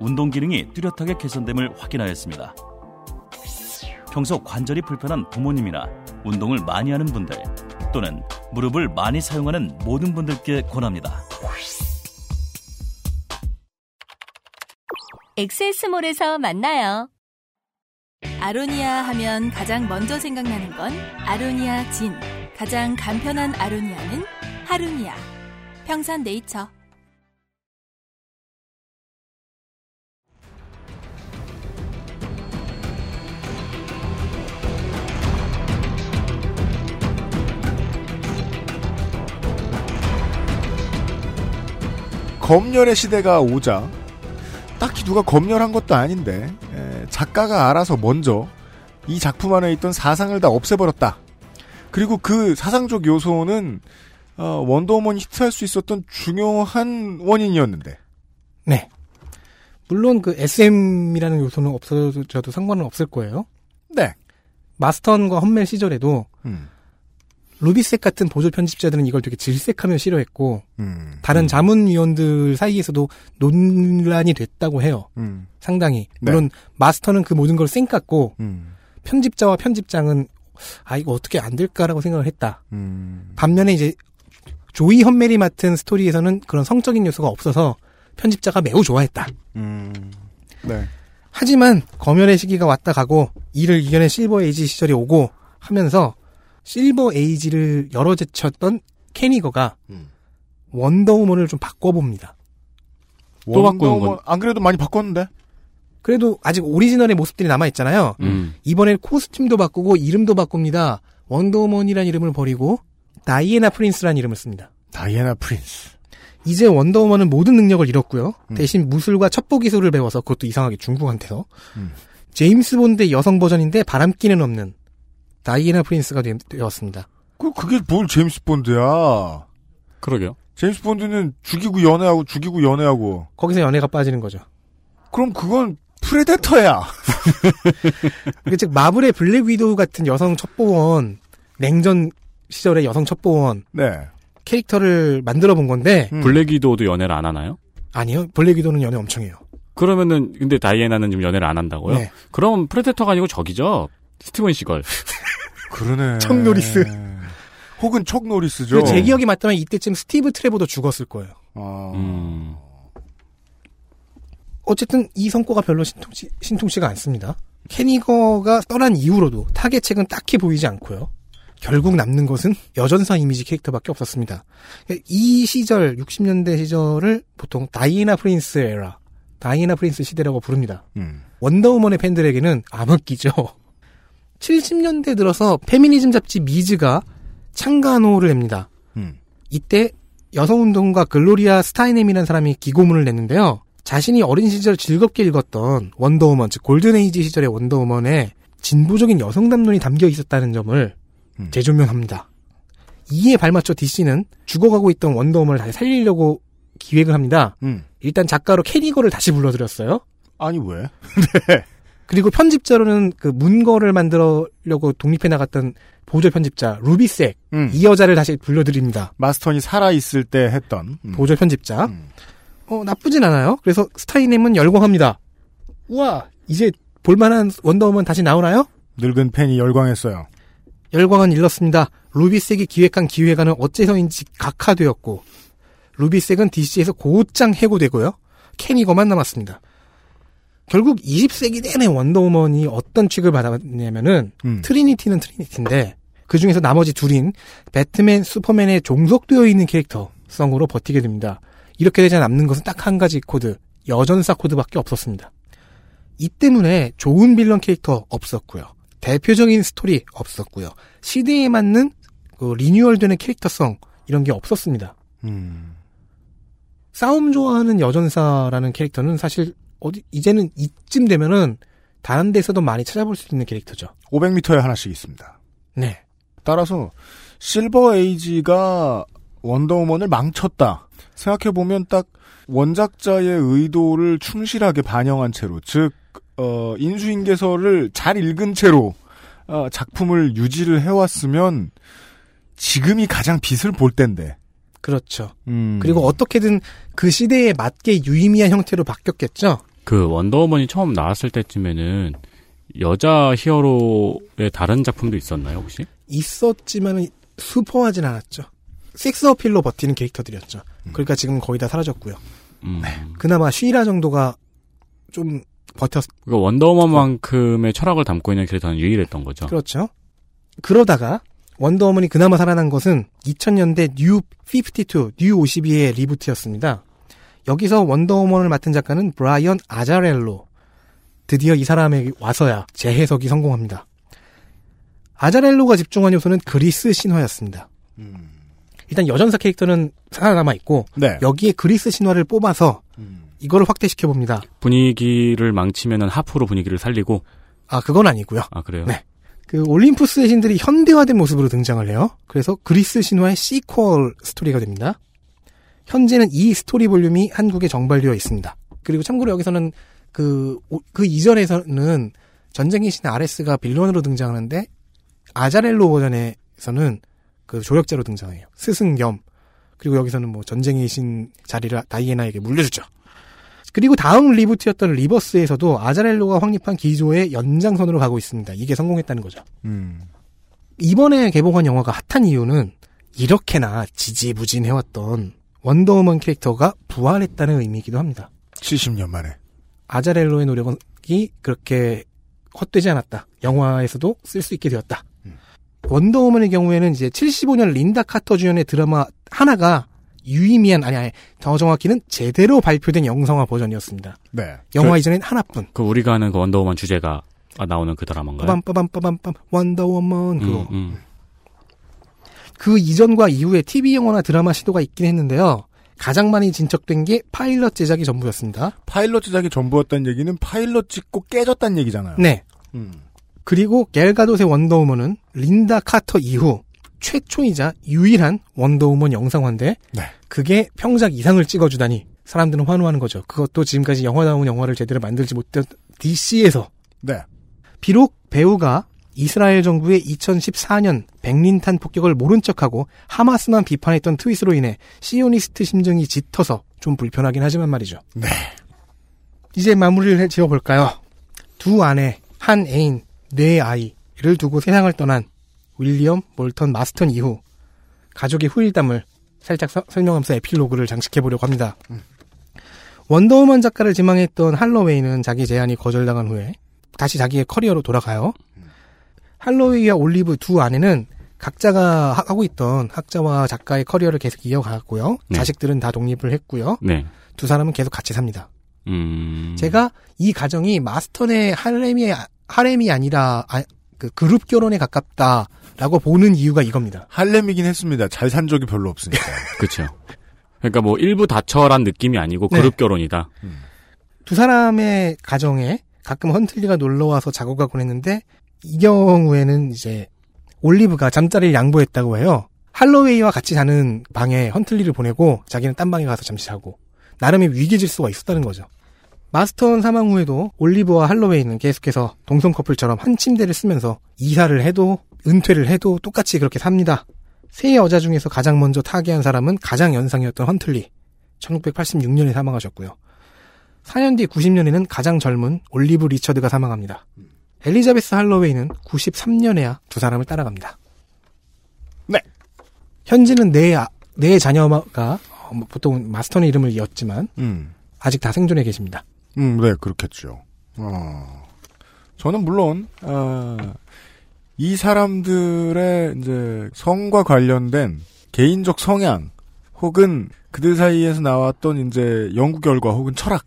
운동 기능이 뚜렷하게 개선됨을 확인하였습니다. 평소 관절이 불편한 부모님이나 운동을 많이 하는 분들 또는 무릎을 많이 사용하는 모든 분들께 권합니다. 엑스에스몰에서 만나요. 아로니아 하면 가장 먼저 생각나는 건 아로니아 진. 가장 간편한 아로니아는 하루니아. 평산네이처. 검열의 시대가 오자 딱히 누가 검열한 것도 아닌데 작가가 알아서 먼저 이 작품 안에 있던 사상을 다 없애버렸다. 그리고 그 사상적 요소는 어, 원더우먼이 히트할 수 있었던 중요한 원인이었는데. 네. 물론 그 에스엠이라는 요소는 없어져도 상관은 없을 거예요. 네. 마스턴과 험멜 시절에도 음. 루비색 같은 보조 편집자들은 이걸 되게 질색하며 싫어했고 음. 다른 자문위원들 사이에서도 논란이 됐다고 해요. 음. 상당히. 물론 네. 마스터는 그 모든 걸 쌩깠고 음. 편집자와 편집장은 아, 이거 어떻게 안 될까라고 생각을 했다. 음. 반면에 이제 조이 험멜이 맡은 스토리에서는 그런 성적인 요소가 없어서 편집자가 매우 좋아했다. 음. 네. 하지만 검열의 시기가 왔다 가고 이를 이겨낸 실버 에이지 시절이 오고 하면서 실버 에이지를 열어제쳤던 캐니거가 음. 원더우먼을 좀 바꿔봅니다. 또 바꾸는 건? 안 그래도 많이 바꿨는데? 그래도 아직 오리지널의 모습들이 남아있잖아요. 음. 이번엔 코스튬도 바꾸고 이름도 바꿉니다. 원더우먼이라는 이름을 버리고 다이애나 프린스라는 이름을 씁니다. 다이애나 프린스. 이제 원더우먼은 모든 능력을 잃었고요. 음. 대신 무술과 첩보 기술을 배워서 그것도 이상하게 중국한테서. 음. 제임스 본드 여성 버전인데 바람기는 없는 다이애나 프린스가 되었습니다. 그, 그게 뭘 제임스 본드야. 그러게요. 제임스 본드는 죽이고 연애하고 죽이고 연애하고. 거기서 연애가 빠지는 거죠. 그럼 그건 프레데터야. 즉 마블의 블랙 위도우 같은 여성 첩보원, 냉전 시절의 여성 첩보원 네. 캐릭터를 만들어 본 건데 음. 블랙 위도우도 연애를 안 하나요? 아니요. 블랙 위도우는 연애 엄청 해요. 그러면은 근데 다이애나는 지금 연애를 안 한다고요? 네. 그럼 프레데터가 아니고 적이죠. 스티븐 시걸. 그러네. 척노리스. 혹은 척노리스죠. 제 기억이 맞다면 이때쯤 스티브 트레보도 죽었을 거예요. 아... 음... 어쨌든 이 성과가 별로 신통치, 신통치가 않습니다. 캐니거가 떠난 이후로도 타겟책은 딱히 보이지 않고요. 결국 남는 것은 여전사 이미지 캐릭터밖에 없었습니다. 이 시절, 육십 년대 시절을 보통 다이애나 프린스 에라, 다이애나 프린스 시대라고 부릅니다. 음. 원더우먼의 팬들에게는 암흑기죠. 칠십 년대 들어서 페미니즘 잡지 미즈가 창간호를 냅니다. 음. 이때 여성운동가 글로리아 스타이넴이라는 사람이 기고문을 냈는데요. 자신이 어린 시절 즐겁게 읽었던 원더우먼, 즉 골든에이지 시절의 원더우먼에 진보적인 여성 담론이 담겨 있었다는 점을 음. 재조명합니다. 이에 발맞춰 디씨는 죽어가고 있던 원더우먼을 다시 살리려고 기획을 합니다. 음. 일단 작가로 캐니거를 다시 불러들였어요. 아니 왜? 네. 그리고 편집자로는 그 문거를 만들려고 독립해 나갔던 보조 편집자 루비색, 음. 이 여자를 다시 불러드립니다. 마스턴이 살아있을 때 했던 음. 보조 편집자. 음. 어, 나쁘진 않아요. 그래서 스타이넴은 열광합니다. 우와, 이제 볼만한 원더우먼 다시 나오나요? 늙은 팬이 열광했어요. 열광은 일렀습니다. 루비색이 기획한 기획안은 어째서인지 각하되었고 루비색은 디씨에서 곧장 해고되고요. 캐니거만 남았습니다. 결국 이십 세기 내내 원더우먼이 어떤 취급을 받았냐면은 음. 트리니티는 트리니티인데 그중에서 나머지 둘인 배트맨, 슈퍼맨에 종속되어 있는 캐릭터성으로 버티게 됩니다. 이렇게 되자 남는 것은 딱 한 가지 코드, 여전사 코드밖에 없었습니다. 이 때문에 좋은 빌런 캐릭터 없었고요. 대표적인 스토리 없었고요. 시대에 맞는 그 리뉴얼되는 캐릭터성 이런 게 없었습니다. 음. 싸움 좋아하는 여전사라는 캐릭터는 사실 어디 이제는 이쯤 되면은 다른 데서도 많이 찾아볼 수 있는 캐릭터죠. 오백 미터에 하나씩 있습니다. 네. 따라서 실버 에이지가 원더우먼을 망쳤다 생각해보면 딱 원작자의 의도를 충실하게 반영한 채로, 즉 어, 인수인계서를 잘 읽은 채로 어, 작품을 유지를 해왔으면 지금이 가장 빛을 볼 때인데. 그렇죠. 음. 그리고 어떻게든 그 시대에 맞게 유의미한 형태로 바뀌었겠죠. 그 원더우먼이 처음 나왔을 때쯤에는 여자 히어로의 다른 작품도 있었나요 혹시? 있었지만 슈퍼하진 않았죠. 섹스 어필로 버티는 캐릭터들이었죠. 음. 그러니까 지금은 거의 다 사라졌고요. 음. 그나마 쉬라 정도가 좀 버텼. 그러니까 원더우먼만큼의 철학을 담고 있는 캐릭터는 유일했던 거죠. 그렇죠. 그러다가 원더우먼이 그나마 살아난 것은 이천 년대 뉴 오십이, 뉴 오십이의 리부트였습니다. 여기서 원더우먼을 맡은 작가는 브라이언 아자렐로. 드디어 이 사람에게 와서야 재해석이 성공합니다. 아자렐로가 집중한 요소는 그리스 신화였습니다. 음. 일단 여전사 캐릭터는 살아남아 있고 네. 여기에 그리스 신화를 뽑아서 음. 이거를 확대시켜 봅니다. 분위기를 망치면은 하프로 분위기를 살리고. 아 그건 아니고요. 아 그래요? 네. 그 올림푸스의 신들이 현대화된 모습으로 등장을 해요. 그래서 그리스 신화의 시퀄 스토리가 됩니다. 현재는 이 스토리 볼륨이 한국에 정발되어 있습니다. 그리고 참고로 여기서는 그, 그 이전에서는 전쟁의 신 아레스가 빌런으로 등장하는데 아자렐로 버전에서는 그 조력자로 등장해요. 스승 겸. 그리고 여기서는 뭐 전쟁의 신 자리를 다이애나에게 물려주죠. 그리고 다음 리부트였던 리버스에서도 아자렐로가 확립한 기조의 연장선으로 가고 있습니다. 이게 성공했다는 거죠. 음. 이번에 개봉한 영화가 핫한 이유는 이렇게나 지지부진해왔던 원더우먼 캐릭터가 부활했다는 의미이기도 합니다. 칠십 년 만에. 아자렐로의 노력이 그렇게 헛되지 않았다. 영화에서도 쓸 수 있게 되었다. 음. 원더우먼의 경우에는 이제 칠십오 년 린다 카터 주연의 드라마 하나가 유의미한, 아니, 아니, 더 정확히는 제대로 발표된 영상화 버전이었습니다. 네. 영화 그, 이전엔 하나뿐. 그 우리가 아는 그 원더우먼 주제가 나오는 그 드라마인가요? 빠밤빠밤빠밤 원더우먼 그거. 음, 음. 그 이전과 이후에 티비 영화나 드라마 시도가 있긴 했는데요. 가장 많이 진척된 게 파일럿 제작이 전부였습니다. 파일럿 제작이 전부였다는 얘기는 파일럿 찍고 깨졌다는 얘기잖아요. 네. 음. 그리고 갤가돗의 원더우먼은 린다 카터 이후 최초이자 유일한 원더우먼 영상화인데 네. 그게 평작 이상을 찍어주다니 사람들은 환호하는 거죠. 그것도 지금까지 영화다운 영화를 제대로 만들지 못한 디씨에서. 네. 비록 배우가 이스라엘 정부의 이천십사 년 백린탄 폭격을 모른 척하고 하마스만 비판했던 트윗으로 인해 시오니스트 심정이 짙어서 좀 불편하긴 하지만 말이죠. 네. 이제 마무리를 지어볼까요? 두 아내, 한 애인, 네 아이를 두고 세상을 떠난 윌리엄 몰턴 마스턴 이후 가족의 후일담을 살짝 서, 설명하면서 에필로그를 장식해보려고 합니다. 음. 원더우먼 작가를 지망했던 할로웨이는 자기 제안이 거절당한 후에 다시 자기의 커리어로 돌아가요. 음. 할로웨이와 올리브 두 아내는 각자가 하고 있던 학자와 작가의 커리어를 계속 이어갔고요. 네. 자식들은 다 독립을 했고요. 네. 두 사람은 계속 같이 삽니다. 음... 제가 이 가정이 마스턴의 하렘이, 하렘이 아니라 아, 그 그룹 결혼에 가깝다 라고 보는 이유가 이겁니다. 할렘이긴 했습니다. 잘 산 적이 별로 없으니까. 그렇죠. 그러니까 뭐 일부 다처란 느낌이 아니고 그룹 네. 결혼이다. 음. 두 사람의 가정에 가끔 헌틀리가 놀러와서 자고 가곤 했는데 이 경우에는 이제 올리브가 잠자리를 양보했다고 해요. 할로웨이와 같이 자는 방에 헌틀리를 보내고 자기는 딴 방에 가서 잠시 자고 나름의 위기 질서가 있었다는 거죠. 마스턴 사망 후에도 올리브와 할로웨이는 계속해서 동성 커플처럼 한 침대를 쓰면서 이사를 해도 은퇴를 해도 똑같이 그렇게 삽니다. 세 여자 중에서 가장 먼저 타계한 사람은 가장 연상이었던 헌틀리. 천구백팔십육 년에 사망하셨고요. 사 년 뒤 구십 년에는 가장 젊은 올리브 리처드가 사망합니다. 엘리자베스 할로웨이는 구십삼 년에야 두 사람을 따라갑니다. 네. 현지는 네, 네 자녀가 보통 마스턴의 이름을 이었지만 음. 아직 다 생존해 계십니다. 음, 네, 그렇겠죠. 어. 저는 물론 어, 이 사람들의 이제 성과 관련된 개인적 성향 혹은 그들 사이에서 나왔던 이제 연구 결과 혹은 철학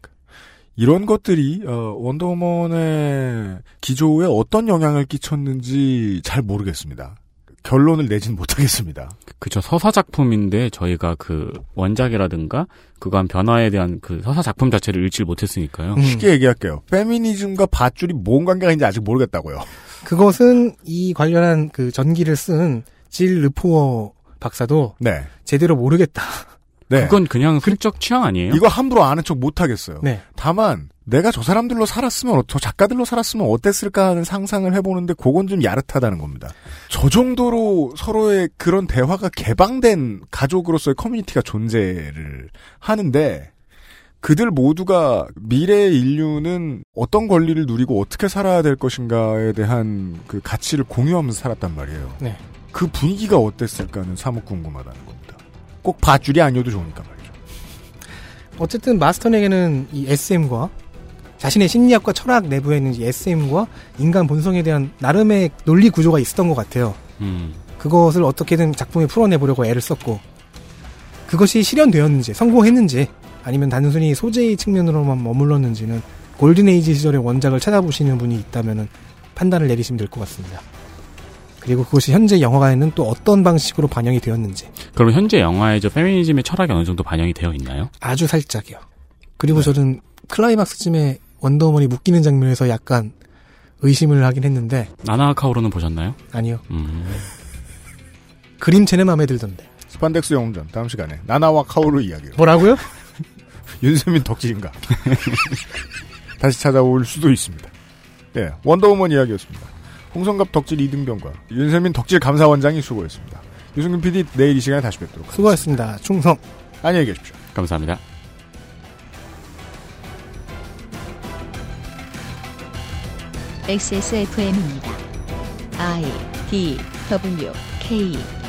이런 것들이 어, 원더우먼의 기조에 어떤 영향을 끼쳤는지 잘 모르겠습니다. 결론을 내진 못하겠습니다. 그쵸. 서사 작품인데 저희가 그 원작이라든가 그간 변화에 대한 그 서사 작품 자체를 읽질 못했으니까요. 음. 쉽게 얘기할게요. 페미니즘과 밧줄이 뭔 관계가 있는지 아직 모르겠다고요. 그것은 이 관련한 그 전기를 쓴 질 르포어 박사도 네. 제대로 모르겠다. 네. 그건 그냥 슬쩍 취향 아니에요? 이거 함부로 아는 척 못하겠어요. 네. 다만 내가 저 사람들로 살았으면, 저 작가들로 살았으면 어땠을까 하는 상상을 해보는데 그건 좀 야릇하다는 겁니다. 저 정도로 서로의 그런 대화가 개방된 가족으로서의 커뮤니티가 존재를 하는데 그들 모두가 미래의 인류는 어떤 권리를 누리고 어떻게 살아야 될 것인가에 대한 그 가치를 공유하면서 살았단 말이에요. 네. 그 분위기가 어땠을까는 사뭇 궁금하다는 겁니다. 꼭 밧줄이 아니어도 좋으니까 말이죠. 어쨌든 마스턴에게는 이 에스엠과 자신의 심리학과 철학 내부에 있는 에스엠과 인간 본성에 대한 나름의 논리 구조가 있었던 것 같아요. 음. 그것을 어떻게든 작품에 풀어내보려고 애를 썼고 그것이 실현되었는지 성공했는지 아니면 단순히 소재의 측면으로만 머물렀는지는 골든에이지 시절의 원작을 찾아보시는 분이 있다면 판단을 내리시면 될 것 같습니다. 그리고 그것이 현재 영화에는 또 어떤 방식으로 반영이 되었는지. 그럼 현재 영화에 저 페미니즘의 철학이 어느 정도 반영이 되어 있나요? 아주 살짝이요. 그리고 네. 저는 클라이막스쯤에 원더우먼이 묶이는 장면에서 약간 의심을 하긴 했는데. 나나아카오로는 보셨나요? 아니요. 음. 그림체는 마음에 들던데. 스판덱스 영웅전 다음 시간에 나나와 카오루 이야기로. 뭐라고요? 윤세민 덕질인가. 다시 찾아올 수도 있습니다. 네, 원더우먼 이야기였습니다. 홍성갑 덕질 이등병과 윤세민 덕질 감사원장이 수고했습니다. 유승균 피디 내일 이 시간에 다시 뵙도록 하겠습니다. 수고했습니다. 충성. 안녕히 계십시오. 감사합니다. 엑스에스에프엠입니다. I, D, W, K